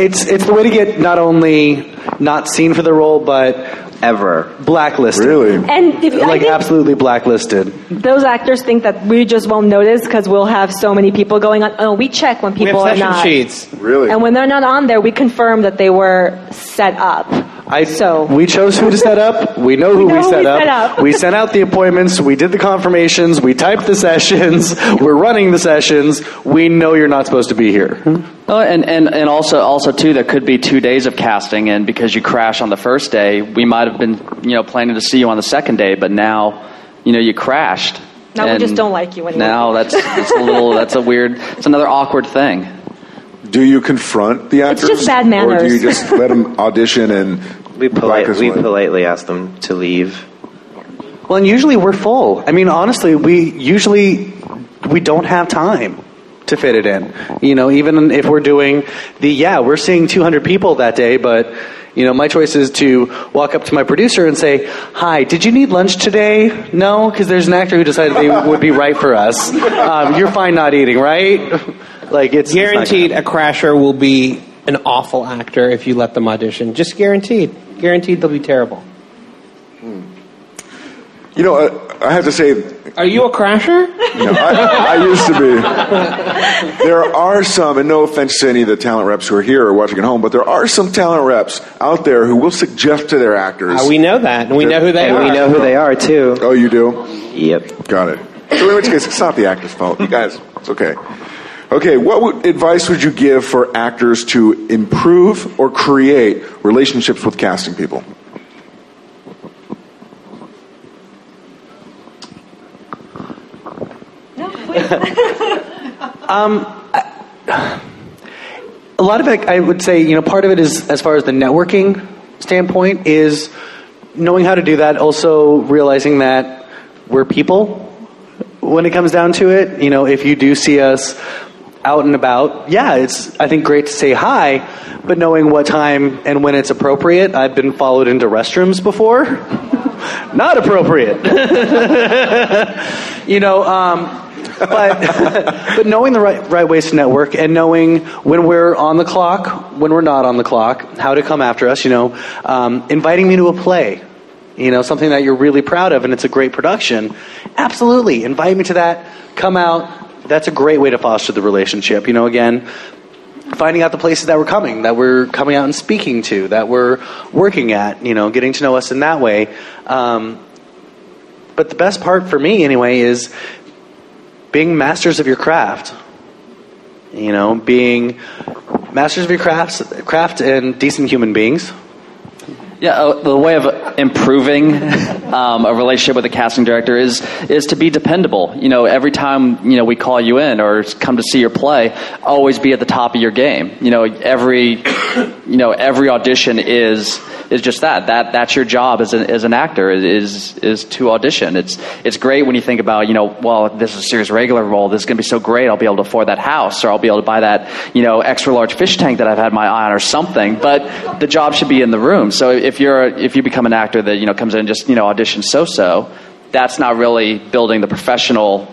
It's it's the way to get not only not seen for the role, but... ever blacklisted, really, and if, like absolutely blacklisted. Those actors think that we just won't notice because we'll have so many people going on. Oh, we check when people we have are not sheets. Really, and when they're not on there, we confirm that they were set up. I so we chose who to set up. We know who we, know we, set, we up. set up. We sent out the appointments. We did the confirmations. We typed the sessions. We're running the sessions. We know you're not supposed to be here. Oh, and, and, and also also too, there could be two days of casting, and because you crash on the first day, we might have been, you know, planning to see you on the second day, but now, you know, you crashed. Now we just don't like you anymore. Now that's that's a little that's a weird it's another awkward thing. Do you confront the actors? It's just bad manners. Or do you just let them audition and we, polite, we politely ask them to leave? Well, and usually we're full. I mean, honestly, we usually we don't have time to fit it in. You know, even if we're doing the, yeah, we're seeing two hundred people that day, but, you know, my choice is to walk up to my producer and say, hi, did you need lunch today? No, because there's an actor who decided they would be right for us. Um, you're fine not eating, right? Like it's guaranteed it's a crasher will be an awful actor if you let them audition. Just guaranteed. Guaranteed they'll be terrible. Hmm. You know, uh, I have to say... Are you a crasher? No, I, I used to be. There are some, and no offense to any of the talent reps who are here or watching at home, but there are some talent reps out there who will suggest to their actors... Uh, we know that, and we know who they are. We know who they are, too. Oh, you do? Yep. Got it. So in which case, it's not the actor's fault. You guys, it's okay. Okay, what would, advice would you give for actors to improve or create relationships with casting people? No, please. um, I, a lot of it, I would say, you know, part of it is, as far as the networking standpoint, is knowing how to do that, also realizing that we're people when it comes down to it. You know, if you do see us out and about, yeah, it's, I think, great to say hi, but knowing what time and when it's appropriate. I've been followed into restrooms before. Not appropriate. You know, um, but but knowing the right, right ways to network, and knowing when we're on the clock, when we're not on the clock, how to come after us, you know, um, inviting me to a play, you know, something that you're really proud of and it's a great production. Absolutely. Invite me to that. Come out. That's a great way to foster the relationship. You know, again, finding out the places that we're coming, that we're coming out and speaking to, that we're working at, you know, getting to know us in that way. Um, but the best part for me, anyway, is being masters of your craft. You know, being masters of your crafts, craft and decent human beings. Yeah, uh, the way of improving um, a relationship with a casting director is is to be dependable. You know, every time, you know, we call you in or come to see your play, always be at the top of your game. You know, every you know every audition is is just that. That that's your job as an as an actor is is to audition. It's it's great when you think about, you know, well, this is a series regular role. This is going to be so great. I'll be able to afford that house, or I'll be able to buy that, you know, extra large fish tank that I've had my eye on, or something. But the job should be in the room. So if you're if you become an actor that, you know, comes in and just, you know, auditions so-so, that's not really building the professional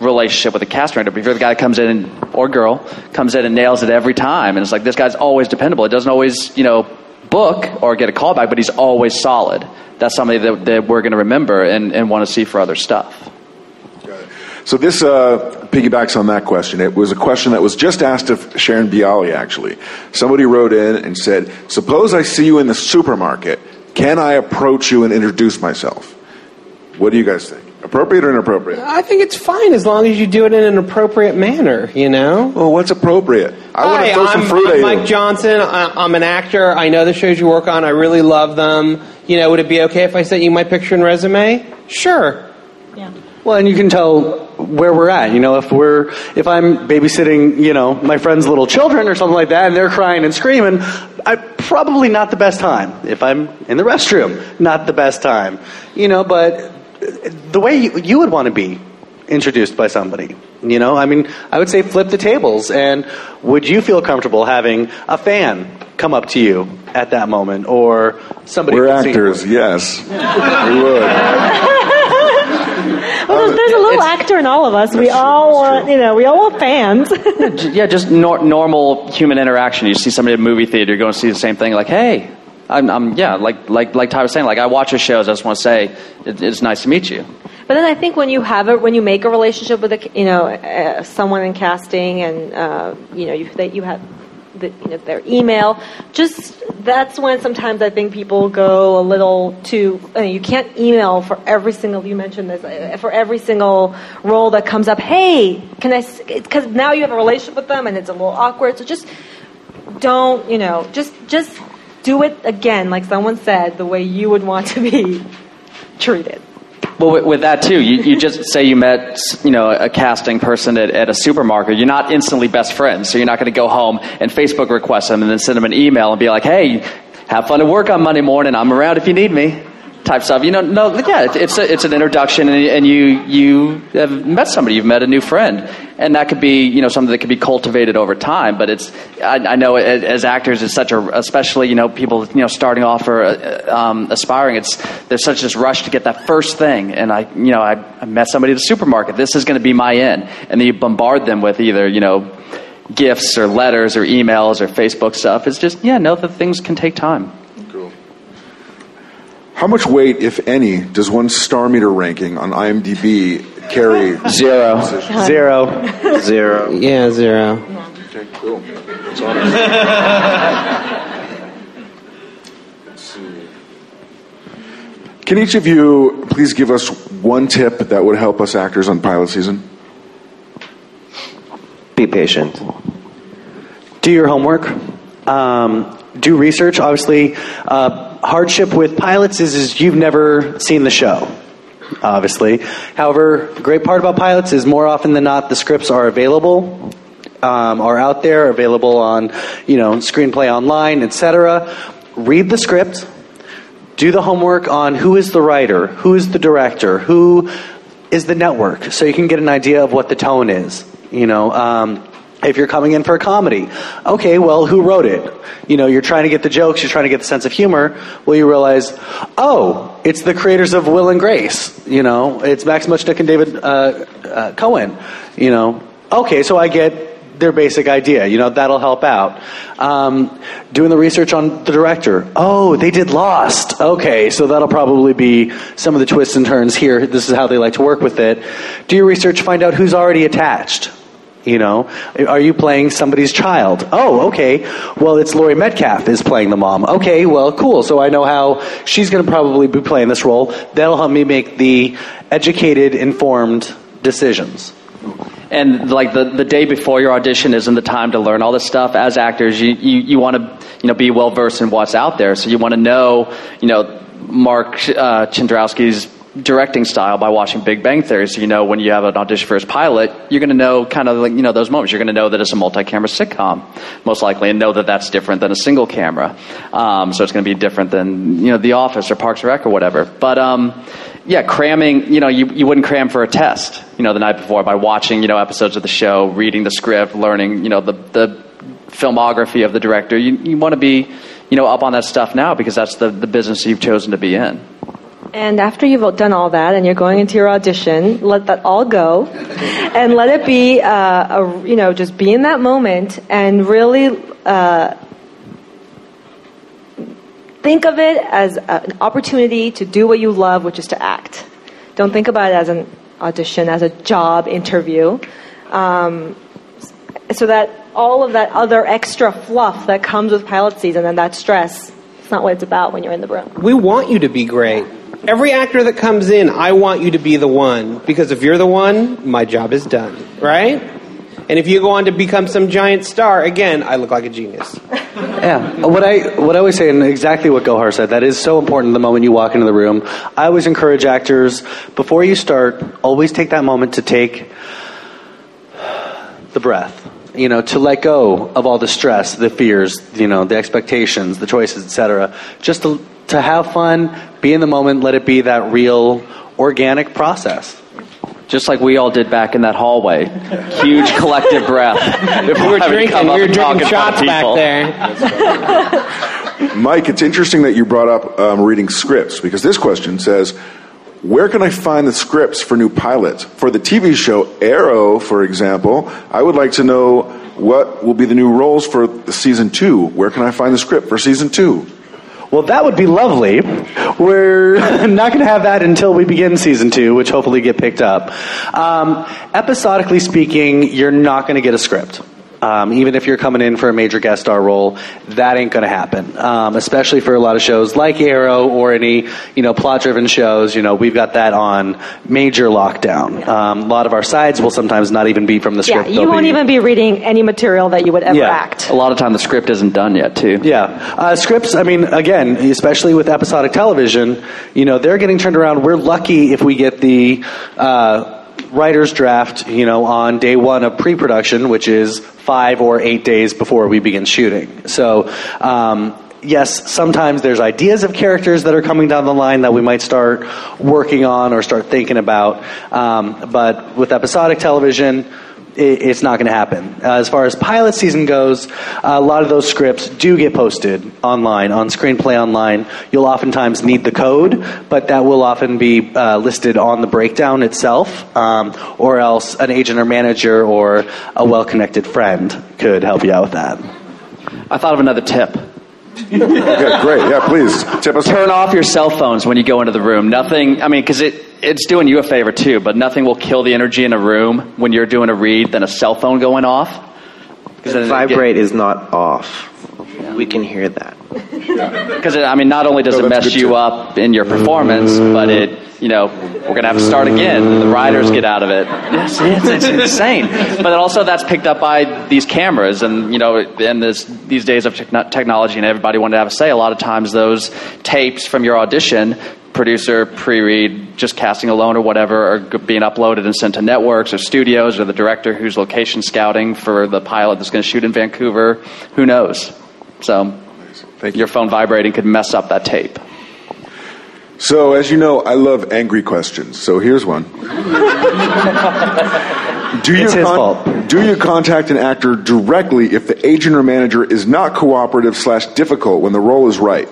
relationship with the cast director. But if you're the guy that comes in, or girl comes in and nails it every time, and it's like, this guy's always dependable. It doesn't always, you know, book or get a callback, but he's always solid. That's somebody that, that we're going to remember and, and want to see for other stuff. So this uh, piggybacks on that question. It was a question that was just asked of Sharon Bialy, actually. Somebody wrote in and said, suppose I see you in the supermarket. Can I approach you and introduce myself? What do you guys think? Appropriate or inappropriate? I think it's fine as long as you do it in an appropriate manner, you know? Well, what's appropriate? I want to throw some fruit at you. I'm Mike Johnson. I, I'm an actor. I know the shows you work on. I really love them. You know, would it be okay if I sent you my picture and resume? Sure. Yeah. Well, and you can tell where we're at, you know, if we're, if I'm babysitting, you know, my friend's little children or something like that, and they're crying and screaming, I probably not the best time. If I'm in the restroom, not the best time, you know, but the way you, you would want to be introduced by somebody, you know, I mean, I would say flip the tables. And would you feel comfortable having a fan come up to you at that moment, or somebody? We're actors, sing? Yes. We would. Well, there's, there's a little it's, actor in all of us. We all want, you know, we all want fans. Yeah, just nor- normal human interaction. You see somebody at a movie theater, you go and see the same thing. Like, hey, I'm, I'm yeah, like, like, like Ty was saying. Like, I watch your shows. I just want to say it, it's nice to meet you. But then I think when you have it, when you make a relationship with a, you know, uh, someone in casting, and uh, you know, you that you have. The, you know, their email, just that's when sometimes I think people go a little too, I mean, you can't email for every single, you mentioned this, for every single role that comes up, hey, can I, because now you have a relationship with them and it's a little awkward, so just don't, you know, just just do it again, like someone said, the way you would want to be treated. Well, with, with that, too, you, you just say you met, you know, a casting person at, at a supermarket. You're not instantly best friends, so you're not going to go home and Facebook request them and then send them an email and be like, hey, have fun at work on Monday morning. I'm around if you need me, type stuff. You know, no, yeah, it, it's a, it's an introduction, and, and you you have met somebody. You've met a new friend. And that could be, you know, something that could be cultivated over time. But it's, I, I know as, as actors, it's such a, especially, you know, people, you know, starting off or uh, um, aspiring, it's, there's such this rush to get that first thing. And I, you know, I, I met somebody at the supermarket. This is going to be my in. And then you bombard them with either, you know, gifts or letters or emails or Facebook stuff. It's just, yeah, no, the things can take time. Cool. How much weight, if any, does one's star meter ranking on IMDb carry? Zero. Zero. Zero. Yeah, zero. Yeah. Okay, cool. That's awesome. Can each of you please give us one tip that would help us actors on pilot season? Be patient. Do your homework. Um, do research. Obviously, uh, hardship with pilots is, is you've never seen the show. Obviously. However, the great part about pilots is more often than not the scripts are available, um, are out there, available on, you know, Screenplay Online, et cetera. Read the script, do the homework on who is the writer, who is the director, who is the network, so you can get an idea of what the tone is. You know, um, if you're coming in for a comedy, okay, well, who wrote it? You know, you're trying to get the jokes, you're trying to get the sense of humor. Well, you realize, oh, it's the creators of Will and Grace. You know, it's Max Muchnick and David uh, uh, Cohen. You know, okay, so I get their basic idea. You know, that'll help out. Um, doing the research on the director. Oh, they did Lost. Okay, so that'll probably be some of the twists and turns here. This is how they like to work with it. Do your research, find out who's already attached. You know, are you playing somebody's child? Oh, okay. Well, it's Laurie Metcalf is playing the mom. Okay, well, cool. So I know how she's going to probably be playing this role. That'll help me make the educated, informed decisions. And like the, the day before your audition isn't the time to learn all this stuff. As actors, you, you, you want to, you know, be well versed in what's out there. So you want to know, you know, Mark uh, Chandrowski's directing style by watching Big Bang Theory. So, you know, when you have an audition for his pilot, you're going to know kind of like, you know, those moments. You're going to know that it's a multi-camera sitcom, most likely, and know that that's different than a single camera. Um, so it's going to be different than, you know, The Office or Parks and Rec or whatever. But, um, yeah, cramming, you know, you, you wouldn't cram for a test, you know, the night before by watching, you know, episodes of the show, reading the script, learning, you know, the, the filmography of the director. You, you want to be, you know, up on that stuff now because that's the, the business you've chosen to be in. And after you've done all that and you're going into your audition, let that all go and let it be, uh, a, you know, just be in that moment and really uh, think of it as a, an opportunity to do what you love, which is to act. Don't think about it as an audition, as a job interview. Um, so that all of that other extra fluff that comes with pilot season and that stress, it's not what it's about when you're in the room. We want you to be great. Every actor that comes in, I want you to be the one, because if you're the one, my job is done, right? And if you go on to become some giant star, again, I look like a genius. Yeah. What I what I always say, and exactly what Gohar said, that is so important the moment you walk into the room. I always encourage actors, before you start, always take that moment to take the breath. You know, to let go of all the stress, the fears, you know, the expectations, the choices, et cetera. Just to to have fun, be in the moment, let it be that real, organic process. Just like we all did back in that hallway. Huge collective breath. If we were drinking, we were drinking shots back there. Mike, it's interesting that you brought up um, reading scripts, because this question says, where can I find the scripts for new pilots? For the T V show Arrow, for example, I would like to know what will be the new roles for season two. Where can I find the script for season two? Well, that would be lovely. We're not going to have that until we begin season two, which hopefully get picked up. Um, episodically speaking, you're not going to get a script. Um, even if you're coming in for a major guest star role, that ain't going to happen. Um, especially for a lot of shows like Arrow or any, you know, plot-driven shows. You know, we've got that on major lockdown. Um, a lot of our sides will sometimes not even be from the script. Yeah, you They'll won't be, even be reading any material that you would ever yeah, act. A lot of time the script isn't done yet, too. Yeah. Uh, scripts, I mean, again, especially with episodic television, you know, they're getting turned around. We're lucky if we get the Uh, writer's draft, you know, on day one of pre-production, which is five or eight days before we begin shooting. So, um, yes, sometimes there's ideas of characters that are coming down the line that we might start working on or start thinking about. Um, but with episodic television, it, it's not going to happen. Uh, as far as pilot season goes, a lot of those scripts do get posted online, on Screenplay Online. You'll oftentimes need the code, but that will often be uh, listed on the breakdown itself, um, or else an agent or manager or a well-connected friend could help you out with that. I thought of another tip. Okay, great. Yeah, please. Tip us. Turn off your cell phones when you go into the room. Nothing, I mean, because it, it's doing you a favor too, but nothing will kill the energy in a room when you're doing a read than a cell phone going off. Vibrate is not off. Yeah. We can hear that. Because, I mean, not only does no, it mess you tip. up in your performance, but it, you know, we're going to have to start again. The writers get out of it. Yes, it's, it's insane. But also that's picked up by these cameras and, you know, and this, these days of techn- technology and everybody wanted to have a say, a lot of times those tapes from your audition, producer, pre-read, just casting alone or whatever, are being uploaded and sent to networks or studios or the director who's location scouting for the pilot that's going to shoot in Vancouver. Who knows? So your phone vibrating could mess up that tape. So as you know, I love angry questions. So here's one. Do you it's his con- fault. Do you contact an actor directly if the agent or manager is not cooperative slash difficult when the role is right?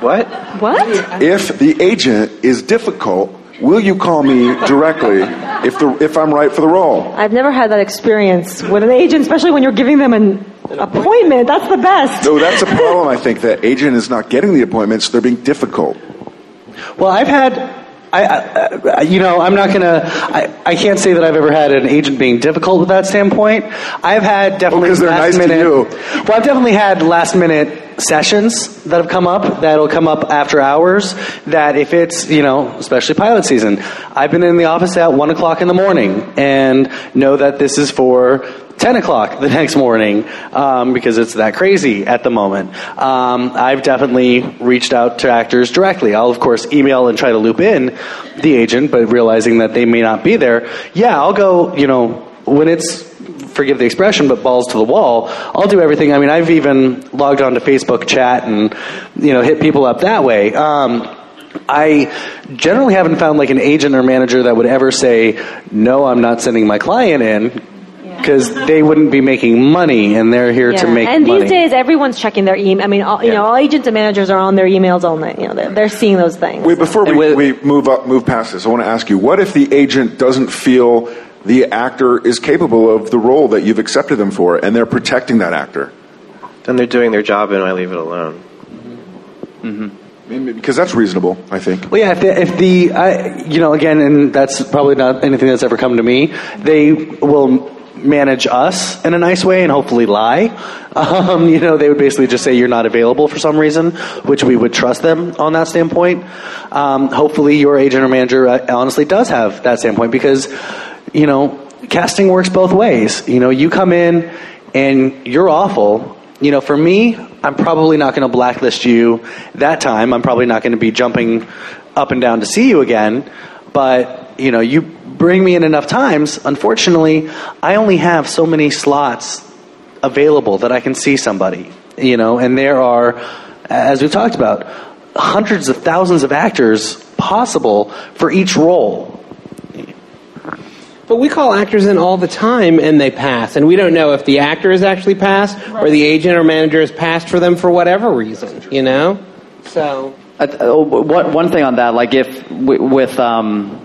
What? What? If the agent is difficult, will you call me directly if the if I'm right for the role? I've never had that experience with an agent, especially when you're giving them an, an appointment. That's the best. No, that's a problem, I think. That agent is not getting the appointments. They're being difficult. Well, I've had... I, I, you know, I'm not going to, I can't say that I've ever had an agent being difficult with that standpoint. I've had definitely oh, last nice minute. Well, I've definitely had last minute sessions that have come up, that'll come up after hours, that if it's, you know, especially pilot season, I've been in the office at one o'clock in the morning and know that this is for ten o'clock the next morning, um, because it's that crazy at the moment. Um, I've definitely reached out to actors directly. I'll, of course, email and try to loop in the agent, but realizing that they may not be there, yeah, I'll go, you know, when it's, forgive the expression, but balls to the wall, I'll do everything. I mean, I've even logged on to Facebook chat and, you know, hit people up that way. Um, I generally haven't found, like, an agent or manager that would ever say, no, I'm not sending my client in, because they wouldn't be making money, and they're here yeah. to make money. And these money. days, everyone's checking their email. I mean, all, you yeah. know, all agents and managers are on their emails all night. You know, they're, they're seeing those things. Wait, before we, with, we move up, move past this, I want to ask you: what if the agent doesn't feel the actor is capable of the role that you've accepted them for, and they're protecting that actor? Then they're doing their job, and I leave it alone. Mm-hmm. Mm-hmm. Because that's reasonable, I think. Well, yeah, if the, if the I, you know, again, and that's probably not anything that's ever come to me. They will manage us in a nice way and hopefully lie. Um, you know, they would basically just say you're not available for some reason, which we would trust them on that standpoint. Um, hopefully your agent or manager honestly does have that standpoint, because, you know, casting works both ways. You know, you come in and you're awful. You know, for me, I'm probably not going to blacklist you that time. I'm probably not going to be jumping up and down to see you again. But, you know, you bring me in enough times, unfortunately, I only have so many slots available that I can see somebody, you know, and there are, as we've talked about, hundreds of thousands of actors possible for each role. But we call actors in all the time, and they pass. And we don't know if the actor is actually passed or the agent or manager is passed for them for whatever reason, you know? So one thing on that, like if with um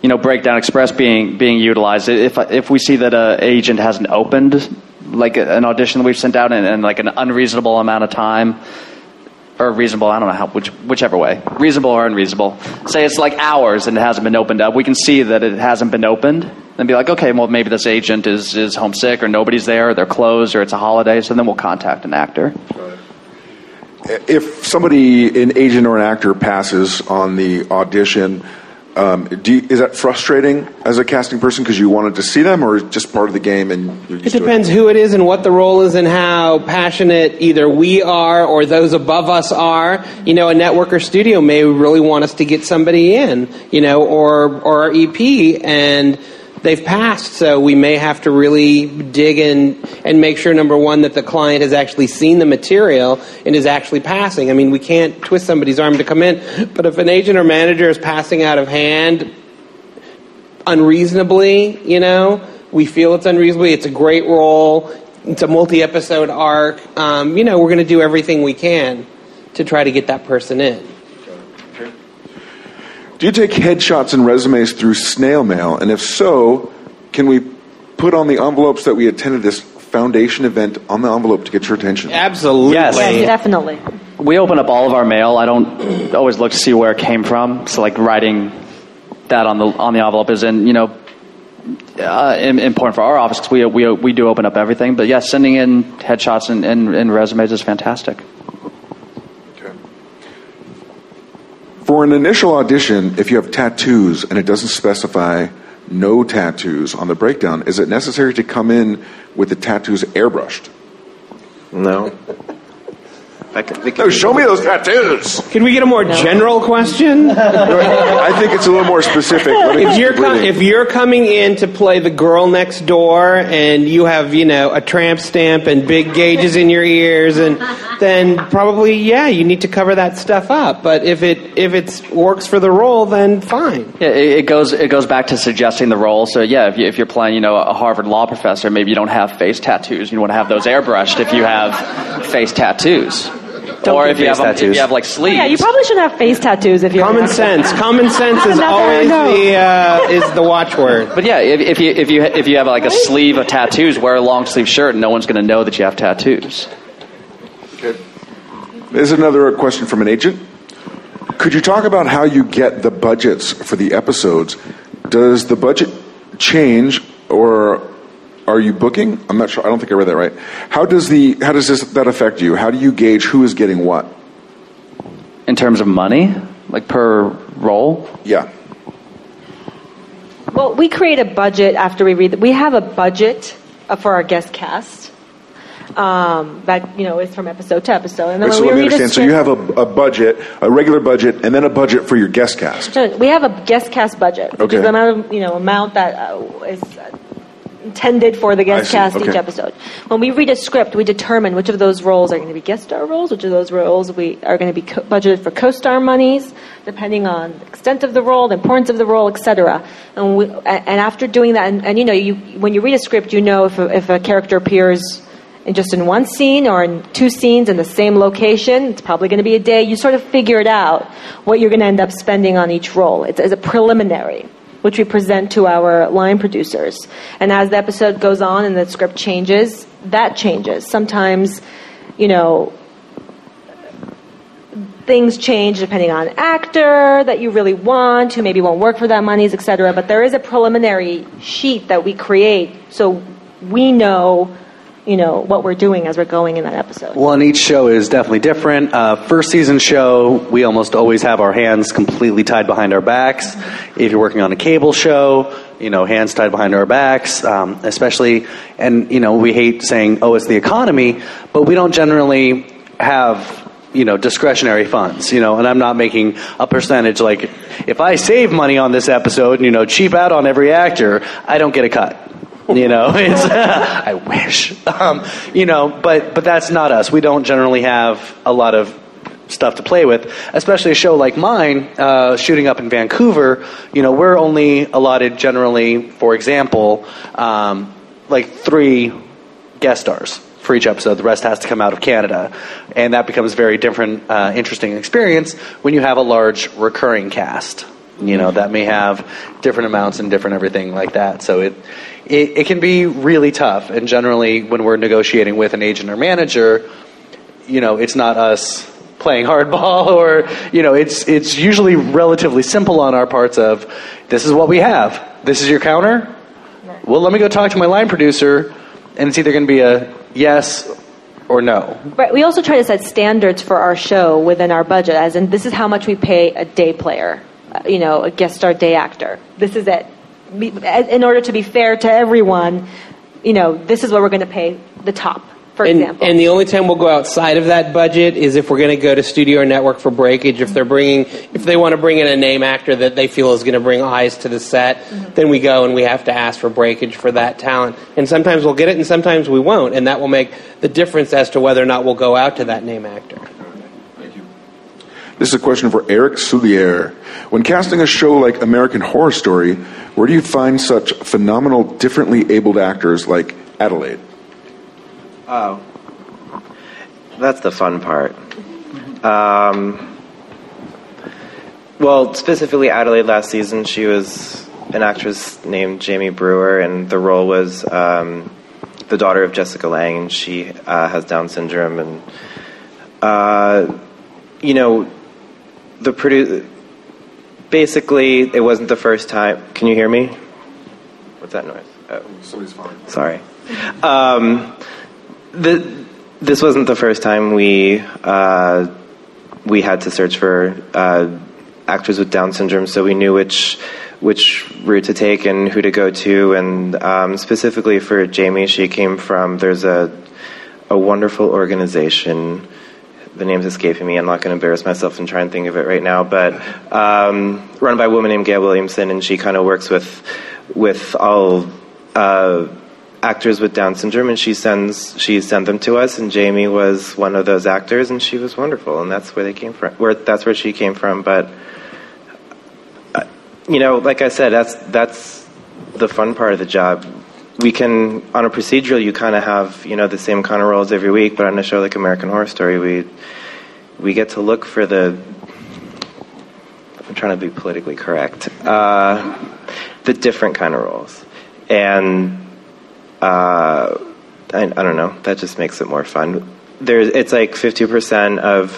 you know, Breakdown Express being being utilized, if if we see that an agent hasn't opened like an audition that we've sent out in, in like an unreasonable amount of time, or reasonable, I don't know how, which, whichever way, reasonable or unreasonable, say it's like hours and it hasn't been opened up, we can see that it hasn't been opened and be like, okay, well, maybe this agent is, is homesick, or nobody's there, or they're closed, or it's a holiday, so then we'll contact an actor. Right. If somebody, an agent or an actor, passes on the audition, Um, do you, is that frustrating as a casting person because you wanted to see them, or just part of the game? And you're just it depends doing it? Who it is and what the role is and how passionate either we are or those above us are. You know, a network or studio may really want us to get somebody in, you know, or or our E P, and they've passed, so we may have to really dig in and make sure, number one, that the client has actually seen the material and is actually passing. I mean, we can't twist somebody's arm to come in, but if an agent or manager is passing out of hand unreasonably, you know, we feel it's unreasonably, it's a great role, it's a multi-episode arc, um, you know, we're going to do everything we can to try to get that person in. Do you take headshots and resumes through snail mail? And if so, can we put on the envelopes that we attended this foundation event on the envelope to get your attention? Absolutely. Yes, yes, definitely. We open up all of our mail. I don't always look to see where it came from. So, like, writing that on the on the envelope is, in, you know, uh, important for our office, because we, we, we do open up everything. But, yes, yeah, sending in headshots and, and, and resumes is fantastic. For an initial audition, if you have tattoos and it doesn't specify no tattoos on the breakdown, is it necessary to come in with the tattoos airbrushed? No. I can, can no, show me those tattoos. Can we get a more no. general question? I think it's a little more specific. If you're, com- if you're coming in to play the girl next door and you have, you know, a tramp stamp and big gauges in your ears, and then probably, yeah, you need to cover that stuff up. But if it if it works for the role, then fine. Yeah, it, it goes it goes back to suggesting the role. So yeah, if, you, if you're playing, you know, a Harvard law professor, maybe you don't have face tattoos. You want to have those airbrushed if you have face tattoos. Don't or if you, have, if you have like sleeves. Oh, yeah, you probably should have face tattoos if you. Common have sense. Them. Common sense is always the uh, is the watchword. But yeah, if, if you if you if you have like a sleeve of tattoos, wear a long sleeve shirt, and no one's going to know that you have tattoos. Okay. There's another question from an agent. Could you talk about how you get the budgets for the episodes? Does the budget change, or are you booking? I'm not sure. I don't think I read that right. How does the how does this that affect you? How do you gauge who is getting what? In terms of money, like per role? Yeah. Well, we create a budget after we read. The, we have a budget for our guest cast. Um, that you know is from episode to episode. And then Wait, when so we let me understand. So you have a, a budget, a regular budget, and then a budget for your guest cast. We have a guest cast budget, which okay. is the amount of, you know amount that uh, is intended for the guest cast okay. each episode. When we read a script, we determine which of those roles are going to be guest star roles, which of those roles we are going to be co- budgeted for co-star monies, depending on the extent of the role, the importance of the role, et cetera. And we, and after doing that, and, and you know, you when you read a script, you know if a, if a character appears. And just in one scene or in two scenes in the same location, it's probably going to be a day. You sort of figure it out what you're going to end up spending on each role. It's, it's a preliminary, which we present to our line producers. And as the episode goes on and the script changes, that changes. Sometimes, you know, things change depending on actor that you really want, who maybe won't work for that monies, et cetera. But there is a preliminary sheet that we create so we know... you know, what we're doing as we're going in that episode. Well, and each show is definitely different. Uh, first season show, we almost always have our hands completely tied behind our backs. If you're working on a cable show, you know, hands tied behind our backs, um, especially, and, you know, we hate saying, oh, it's the economy, but we don't generally have... you know, discretionary funds, you know, and I'm not making a percentage like if I save money on this episode, you know, cheap out on every actor, I don't get a cut, you know, it's, I wish, um, you know, but, but that's not us. We don't generally have a lot of stuff to play with, especially a show like mine, uh, shooting up in Vancouver, you know, we're only allotted generally, for example, um, like three guest stars. For each episode, the rest has to come out of Canada, and that becomes a very different, uh, interesting experience when you have a large recurring cast. You know, that may have different amounts and different everything like that. So it, it it can be really tough. And generally, when we're negotiating with an agent or manager, you know, it's not us playing hardball, or you know, it's it's usually relatively simple on our parts. Of this is what we have. This is your counter. Well, let me go talk to my line producer, and it's either going to be a yes or no. Right. We also try to set standards for our show within our budget, as in this is how much we pay a day player, uh, you know, a guest star day actor. This is it. We, in order to be fair to everyone, you know, this is what we're going to pay the top, for and, example. And the only time we'll go outside of that budget is if we're going to go to studio or network for breakage. If they're bringing, if they want to bring in a name actor that they feel is going to bring eyes to the set, mm-hmm. then we go and we have to ask for breakage for that talent. And sometimes we'll get it and sometimes we won't. And that will make the difference as to whether or not we'll go out to that name actor. Thank you. This is a question for Eric Soulier. When casting a show like American Horror Story, where do you find such phenomenal, differently abled actors like Adelaide? Oh, that's the fun part. Um, well, specifically Adelaide last season, she was an actress named Jamie Brewer, and the role was um, the daughter of Jessica Lange, and she uh, has Down syndrome. And, uh, you know, the produ- basically, it wasn't the first time. Can you hear me? What's that noise? Oh. Somebody's falling. Sorry. Um... The, this wasn't the first time we uh, we had to search for uh, actors with Down syndrome, so we knew which which route to take and who to go to. And um, specifically for Jamie, she came from there's a a wonderful organization. The name's escaping me. I'm not going to embarrass myself and try and think of it right now. But um, run by a woman named Gail Williamson, and she kind of works with with all. Uh, actors with Down syndrome, and she sends she sent them to us, and Jamie was one of those actors, and she was wonderful, and that's where they came from, where that's where she came from. But uh, you know, like I said, that's that's the fun part of the job. We can, on a procedural, you kind of have, you know, the same kind of roles every week, but on a show like American Horror Story, we we get to look for the I'm trying to be politically correct uh, the different kind of roles. And Uh, I, I don't know. That just makes it more fun. There's, it's like fifty percent of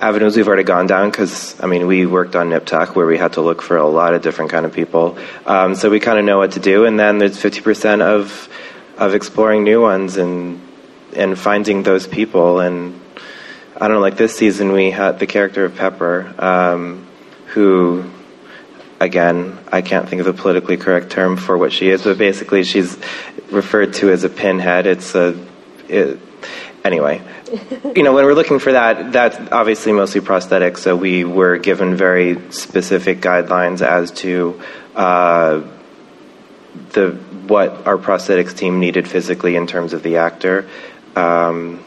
avenues we've already gone down because, I mean, we worked on Nip Tuck where we had to look for a lot of different kind of people. Um, so we kind of know what to do. And then there's fifty percent of of exploring new ones and and finding those people. And I don't know, like this season we had the character of Pepper, um, who, again, I can't think of the politically correct term for what she is, but basically she's referred to as a pinhead. It's a... It, Anyway, you know, when we're looking for that, that's obviously mostly prosthetic, so we were given very specific guidelines as to uh, the what our prosthetics team needed physically in terms of the actor. Um,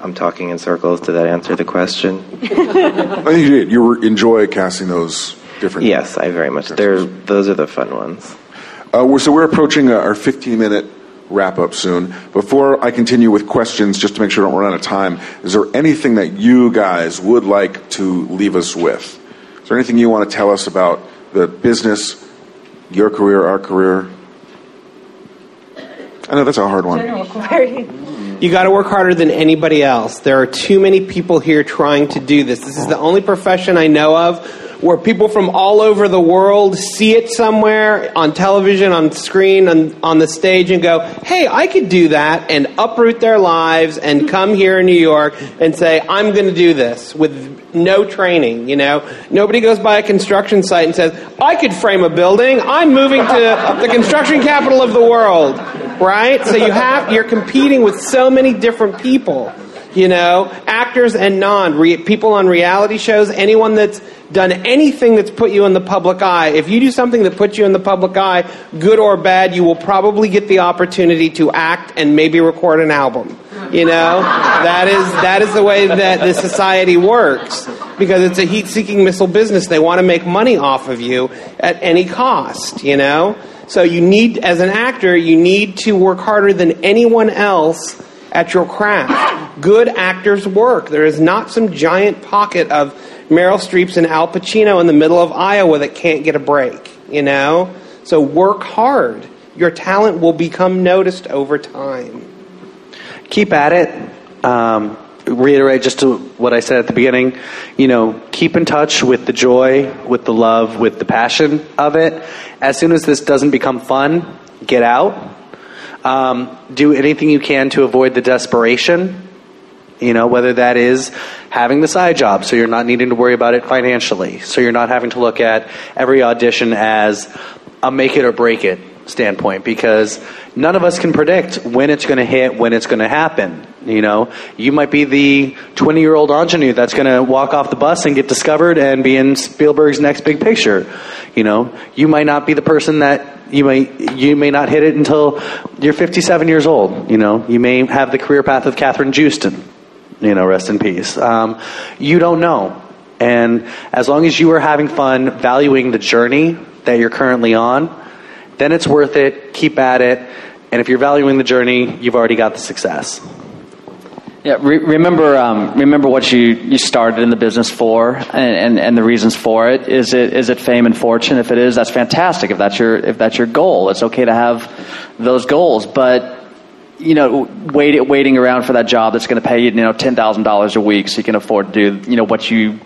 I'm talking in circles. Did that answer the question? I think you did. You were, enjoy casting those different... Yes, I very much. They're, those are the fun ones. Uh, we're, so we're approaching our fifteen-minute wrap up soon. Before I continue with questions, just to make sure I don't run out of time, is there anything that you guys would like to leave us with? Is there anything you want to tell us about the business, your career, our career? I know that's a hard one. You got to work harder than anybody else. There are too many people here trying to do this. This is the only profession I know of where people from all over the world see it somewhere on television, on screen, on, on the stage, and go, hey, I could do that, and uproot their lives and come here in New York and say, I'm going to do this with no training, you know? Nobody goes by a construction site and says, I could frame a building. I'm moving to the construction capital of the world, right? So you have, you're competing with so many different people. You know, actors and non, re, people on reality shows, anyone that's done anything that's put you in the public eye. If you do something that puts you in the public eye, good or bad, you will probably get the opportunity to act and maybe record an album. You know, that is that is the way that the society works, because it's a heat-seeking missile business. They want to make money off of you at any cost, you know. So you need, as an actor, you need to work harder than anyone else at your craft. Good actors work. There is not some giant pocket of Meryl Streep's and Al Pacino in the middle of Iowa that can't get a break, you know? So work hard. Your talent will become noticed over time. Keep at it. Um, reiterate just to what I said at the beginning. You know, keep in touch with the joy, with the love, with the passion of it. As soon as this doesn't become fun, get out. Um, do anything you can to avoid the desperation, you know, whether that is having the side job so you're not needing to worry about it financially, so you're not having to look at every audition as a make it or break it standpoint, because none of us can predict when it's going to hit, when it's going to happen. You know, you might be the twenty-year-old ingenue that's going to walk off the bus and get discovered and be in Spielberg's next big picture. You know, you might not be the person that... You may you may not hit it until you're fifty-seven years old. You know, you may have the career path of Catherine Jewston. You know, rest in peace. Um, you don't know, and as long as you are having fun, valuing the journey that you're currently on, then it's worth it. Keep at it, and if you're valuing the journey, you've already got the success. Yeah, re- remember um, remember what you, you started in the business for, and, and, and the reasons for it. Is it is it fame and fortune? If it is, that's fantastic. If that's your if that's your goal, it's okay to have those goals. But you know, wait, waiting around for that job that's going to pay you, you know, ten thousand dollars a week, so you can afford to do, you know, what you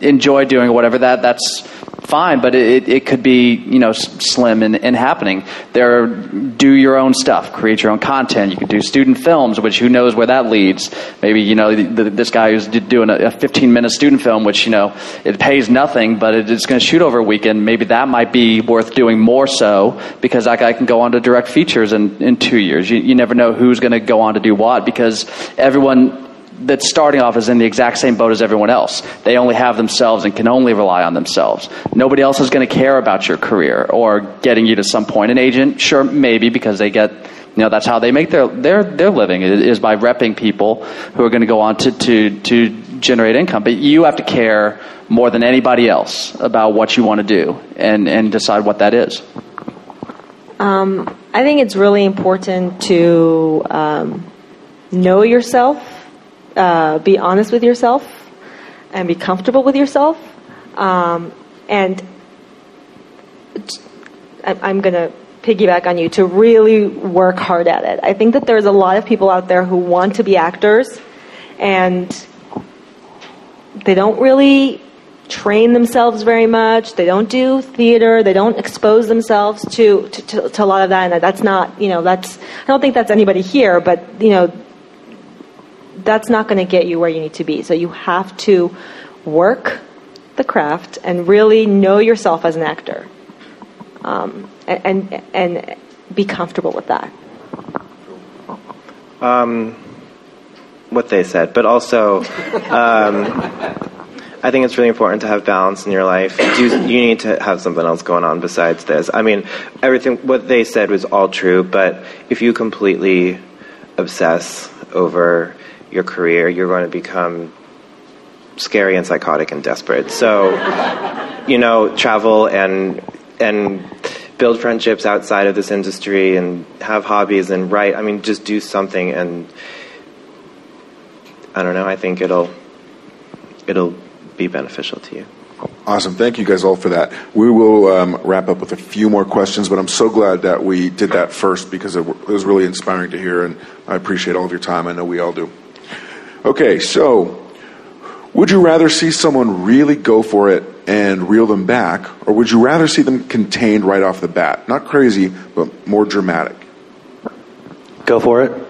enjoy doing, or whatever, that that's fine. But it it could be, you know, slim in, in happening. There, do your own stuff, create your own content. You can do student films, which who knows where that leads. Maybe, you know, the, this guy who's doing a fifteen minute student film, which, you know, it pays nothing, but it, it's going to shoot over a weekend. Maybe that might be worth doing more so, because that guy can go on to direct features in, in two years. You, you never know who's going to go on to do what, because everyone that's starting off is in the exact same boat as everyone else. They only have themselves and can only rely on themselves. Nobody else is going to care about your career or getting you to some point. An agent, sure, maybe, because they get, you know, that's how they make their their their living, is by repping people who are going to go on to, to, to generate income. But you have to care more than anybody else about what you want to do, and, and decide what that is. Um, I think it's really important to um, know yourself. Uh, be honest with yourself and be comfortable with yourself. Um, and I, I'm going to piggyback on you to really work hard at it. I think that there's a lot of people out there who want to be actors and they don't really train themselves very much. They don't do theater. They don't expose themselves to, to, to, to a lot of that. And that's not, you know, that's, I don't think that's anybody here, but, you know, that's not going to get you where you need to be. So you have to work the craft and really know yourself as an actor, um, and, and and be comfortable with that. Um, what they said, but also, um, I think it's really important to have balance in your life. You, you need to have something else going on besides this. I mean, everything what they said was all true, but if you completely obsess over your career, you're going to become scary and psychotic and desperate. So, you know, travel and and build friendships outside of this industry and have hobbies and write. I mean, just do something, and I don't know, I think it'll it'll be beneficial to you. Awesome. Thank you guys all for that. We will um, wrap up with a few more questions, but I'm so glad that we did that first because it, it was really inspiring to hear, and I appreciate all of your time. I know we all do. Okay, so would you rather see someone really go for it and reel them back, or would you rather see them contained right off the bat? Not crazy, but more dramatic. Go for it.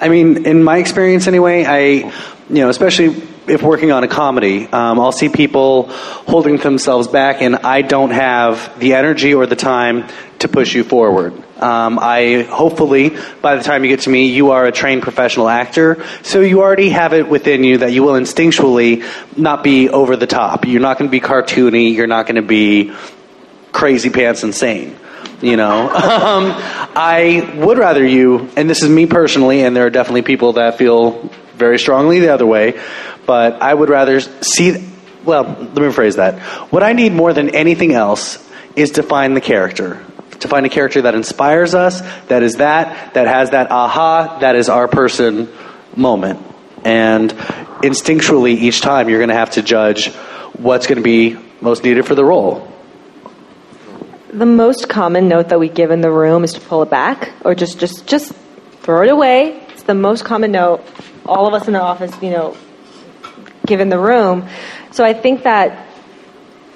I mean, in my experience anyway, I, you know, especially if working on a comedy, um, I'll see people holding themselves back, and I don't have the energy or the time to push you forward. Um, I hopefully, by the time you get to me, you are a trained professional actor, so you already have it within you that you will instinctually not be over the top. You're not going to be cartoony. You're not going to be crazy pants insane. You know, um, I would rather you, and this is me personally, and there are definitely people that feel very strongly the other way, but I would rather see, well, let me rephrase that. What I need more than anything else is to find the character, to find a character that inspires us, that is that, that has that aha, that is our person moment. And instinctually, each time, you're going to have to judge what's going to be most needed for the role. The most common note that we give in the room is to pull it back or just, just, just throw it away. It's the most common note all of us in the office, you know, give in the room. So I think that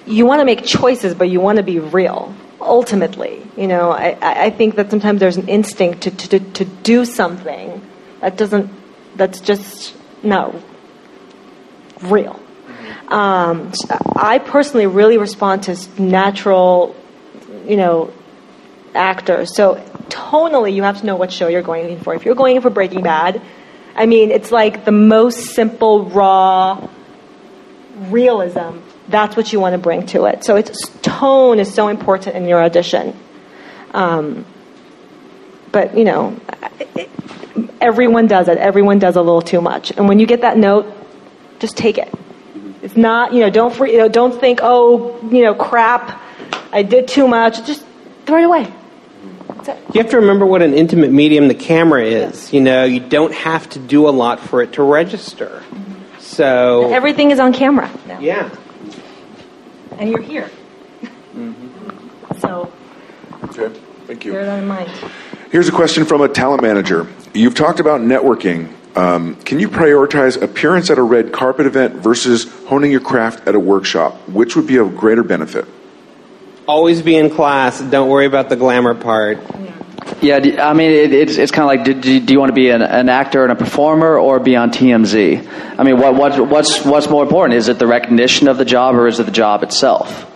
you want to make choices, but you want to be real, ultimately. You know, I, I think that sometimes there's an instinct to, to, to do something that doesn't, that's just not real. Um, I personally really respond to natural, you know, actors. So tonally, you have to know what show you're going in for. If you're going in for Breaking Bad, I mean, it's like the most simple, raw realism. That's what you want to bring to it. So it's tone is so important in your audition. Um, but, you know, it, everyone does it. Everyone does a little too much. And when you get that note, just take it. It's not, you know, don't, free, you know, don't think, oh, you know, crap, I did too much. Just throw it away. You have to remember what an intimate medium the camera is. Yeah. You know, you don't have to do a lot for it to register. Mm-hmm. So and everything is on camera now. Yeah. And you're here. Mm-hmm. So. Okay. Thank you. Bear that in mind. Here's a question from a talent manager. You've talked about networking. Um, can you prioritize appearance at a red carpet event versus honing your craft at a workshop? Which would be of greater benefit? Always be in class. Don't worry about the glamour part. Yeah, yeah I mean, it, it's it's kind of like, do, do, do you want to be an, an actor and a performer, or be on T M Z? I mean, what what what's what's more important? Is it the recognition of the job, or is it the job itself?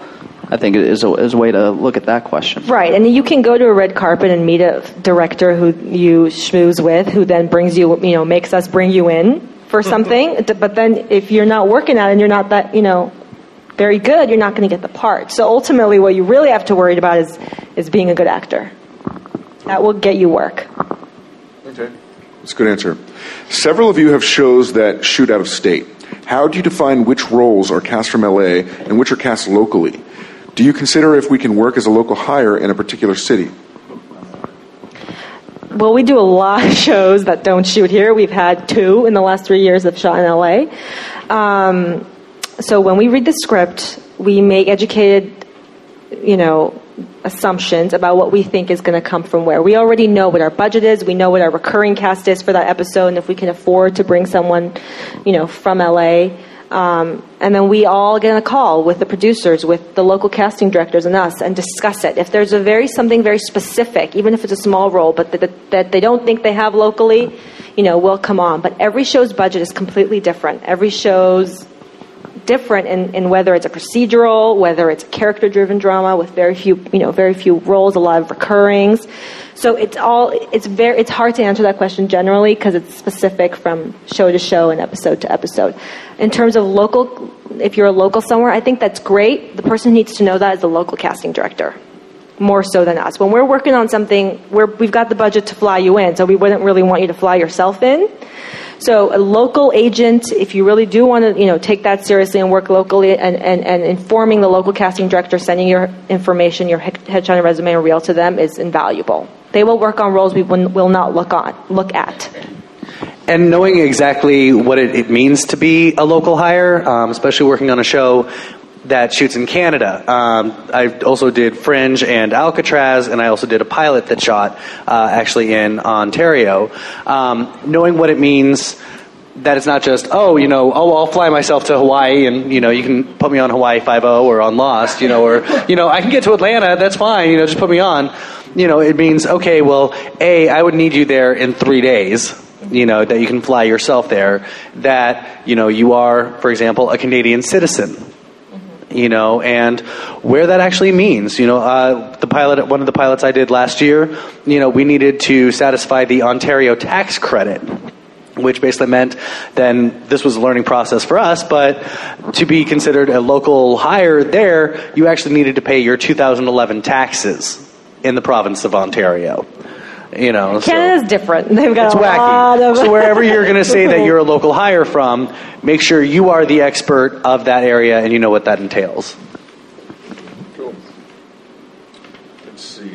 I think it is a, is a way to look at that question. Right, and you can go to a red carpet and meet a director who you schmooze with, who then brings you, you know, makes us bring you in for something. But then, if you're not working at it, and you're not that, you know, very good, you're not going to get the part. So ultimately, what you really have to worry about is is being a good actor. That will get you work. Okay. That's a good answer. Several of you have shows that shoot out of state. How do you define which roles are cast from L A and which are cast locally? Do you consider if we can work as a local hire in a particular city? Well, we do a lot of shows that don't shoot here. We've had two in the last three years that shot in L A. Um... So when we read the script, we make educated, you know, assumptions about what we think is going to come from where. We already know what our budget is. We know what our recurring cast is for that episode, and if we can afford to bring someone, you know, from L A. Um, and then we all get on a call with the producers, with the local casting directors and us, and discuss it. If there's a very something very specific, even if it's a small role, but that, that, that they don't think they have locally, you know, will come on. But every show's budget is completely different. Every show's different in, in whether it's a procedural, whether it's a character-driven drama with very few, you know, very few roles, a lot of recurrings. So it's all it's very it's hard to answer that question generally because it's specific from show to show and episode to episode. In terms of local, if you're a local somewhere, I think that's great. The person who needs to know that is the local casting director, more so than us. When we're working on something, we're, we've got the budget to fly you in, so we wouldn't really want you to fly yourself in. So a local agent, if you really do want to, you know, take that seriously and work locally and, and, and informing the local casting director, sending your information, your headshot and resume and reel to them is invaluable. They will work on roles we will not look on, look at. And knowing exactly what it, it means to be a local hire, um, especially working on a show that shoots in Canada. Um, I also did Fringe and Alcatraz, and I also did a pilot that shot uh, actually in Ontario. Um, knowing what it means that it's not just, oh, you know, oh, I'll fly myself to Hawaii and, you know, you can put me on Hawaii Five-O or on Lost, you know, or, you know, I can get to Atlanta, that's fine, you know, just put me on. You know, it means, okay, well, A, I would need you there in three days. You know, that you can fly yourself there. That, you know, you are, for example, a Canadian citizen. You know, and where that actually means. You know, uh, the pilot, one of the pilots I did last year, you know, we needed to satisfy the Ontario tax credit, which basically meant then this was a learning process for us, but to be considered a local hire there, you actually needed to pay your two thousand eleven taxes in the province of Ontario. You know, Canada's so different. They've got it's a wacky. lot of. So wherever you're going to say that you're a local hire from, make sure you are the expert of that area and you know what that entails. Cool. Let's see.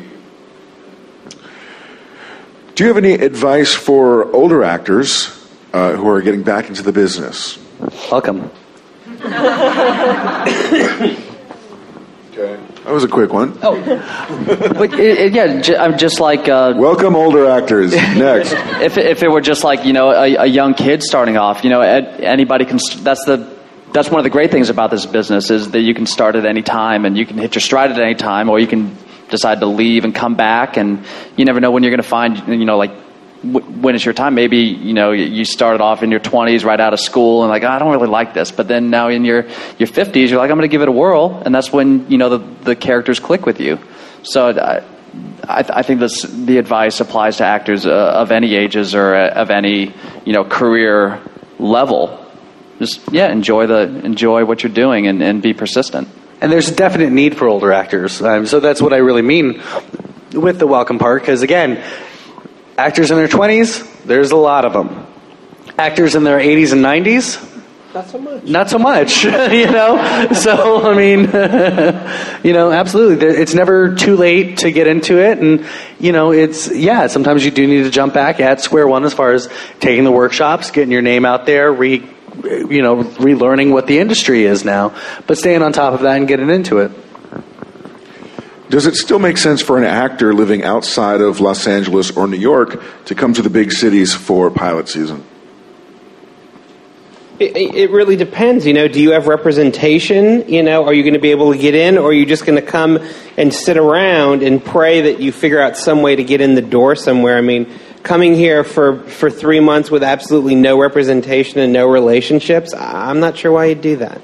Do you have any advice for older actors uh, who are getting back into the business? Welcome. Okay. That was a quick one. Oh, but it, it, yeah, j- I'm just like uh, welcome older actors. Next, if if it were just like you know a, a young kid starting off, you know ed, anybody can. St- that's the that's one of the great things about this business is that you can start at any time and you can hit your stride at any time, or you can decide to leave and come back, and you never know when you're going to find you know like. When it's your time, maybe, you know, you started off in your twenties right out of school and like, oh, I don't really like this. But then now in your, your fifties, you're like, I'm going to give it a whirl. And that's when, you know, the, the characters click with you. So I I, I think this, the advice applies to actors uh, of any ages or uh, of any, you know, career level. Just, yeah, enjoy the enjoy what you're doing and, and be persistent. And there's a definite need for older actors. Um, so that's what I really mean with the welcome part, because, again, actors in their twenties, there's a lot of them. Actors in their eighties and nineties, not so much. Not so much, you know? So, I mean, you know, absolutely. It's never too late to get into it. And, you know, it's, yeah, sometimes you do need to jump back at square one as far as taking the workshops, getting your name out there, re, you know, relearning what the industry is now, but staying on top of that and getting into it. Does it still make sense for an actor living outside of Los Angeles or New York to come to the big cities for pilot season? It, it really depends. You know, do you have representation? You know, are you going to be able to get in, or are you just going to come and sit around and pray that you figure out some way to get in the door somewhere? I mean, coming here for, for three months with absolutely no representation and no relationships, I'm not sure why you'd do that.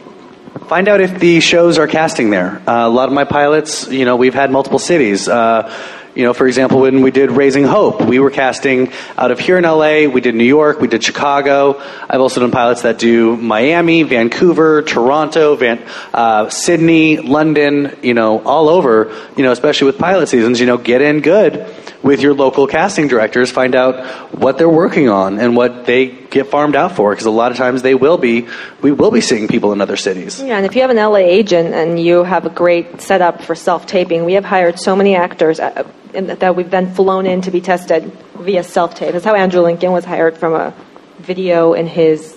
Find out if the shows are casting there. Uh, a lot of my pilots, you know, we've had multiple cities. Uh, you know, for example, when we did Raising Hope, we were casting out of here in L A, we did New York, we did Chicago. I've also done pilots that do Miami, Vancouver, Toronto, Van, uh, Sydney, London, you know, all over, you know, especially with pilot seasons, you know, get in good with your local casting directors, find out what they're working on and what they get farmed out for, because a lot of times they will be, we will be seeing people in other cities. Yeah, and if you have an L A agent and you have a great setup for self-taping, we have hired so many actors at, in, that we've then flown in to be tested via self-tape. That's how Andrew Lincoln was hired, from a video in his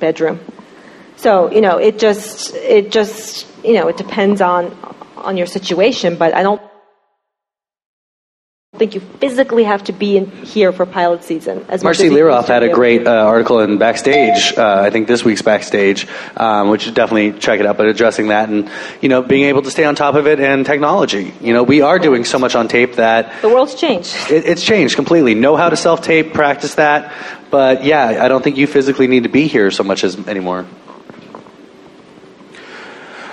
bedroom. So, you know, it just, it just, you know, it depends on, on your situation, but I don't think you physically have to be in here for pilot season. As Marcy Liroff had a great uh, article in Backstage, uh, I think this week's Backstage, um, which definitely check it out, but addressing that and, you know, being able to stay on top of it and technology. You know, we are doing so much on tape that... The world's changed. It, it's changed completely. Know how to self-tape, practice that, but yeah, I don't think you physically need to be here so much as anymore.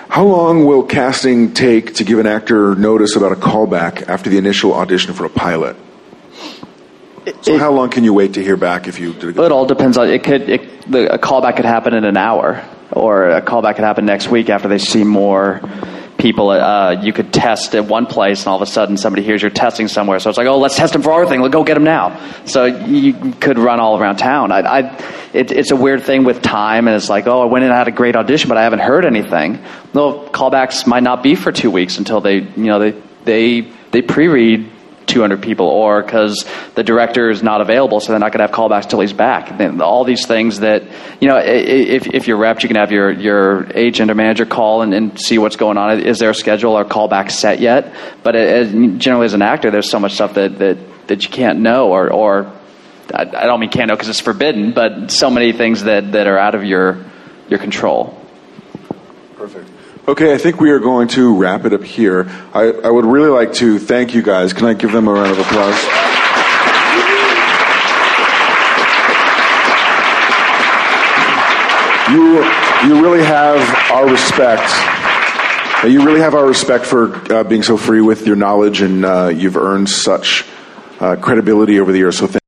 How long will casting take to give an actor notice about a callback after the initial audition for a pilot? It, so it, how long can you wait to hear back if you did a good It all depends on, it could, it, the, a callback could happen in an hour, or a callback could happen next week after they see more people. Uh, you could test at one place and all of a sudden somebody hears you're testing somewhere, so it's like, oh, let's test him for our thing, let's go get him now. So you could run all around town. I, I It, it's a weird thing with time, and it's like, oh, I went in and had a great audition, but I haven't heard anything. No, callbacks might not be for two weeks until they, you know, they they they pre-read two hundred people, or because the director is not available, so they're not going to have callbacks till he's back. And then all these things that, you know, if if you're repped, you can have your, your agent or manager call and, and see what's going on. Is there a schedule or callback set yet? But it, it, generally as an actor, there's so much stuff that, that, that you can't know, or... or I don't mean can't know because it's forbidden, but so many things that, that are out of your your control. Perfect. Okay, I think we are going to wrap it up here. I, I would really like to thank you guys. Can I give them a round of applause? You, you really have our respect. You really have our respect for uh, being so free with your knowledge, and uh, you've earned such uh, credibility over the years. So thank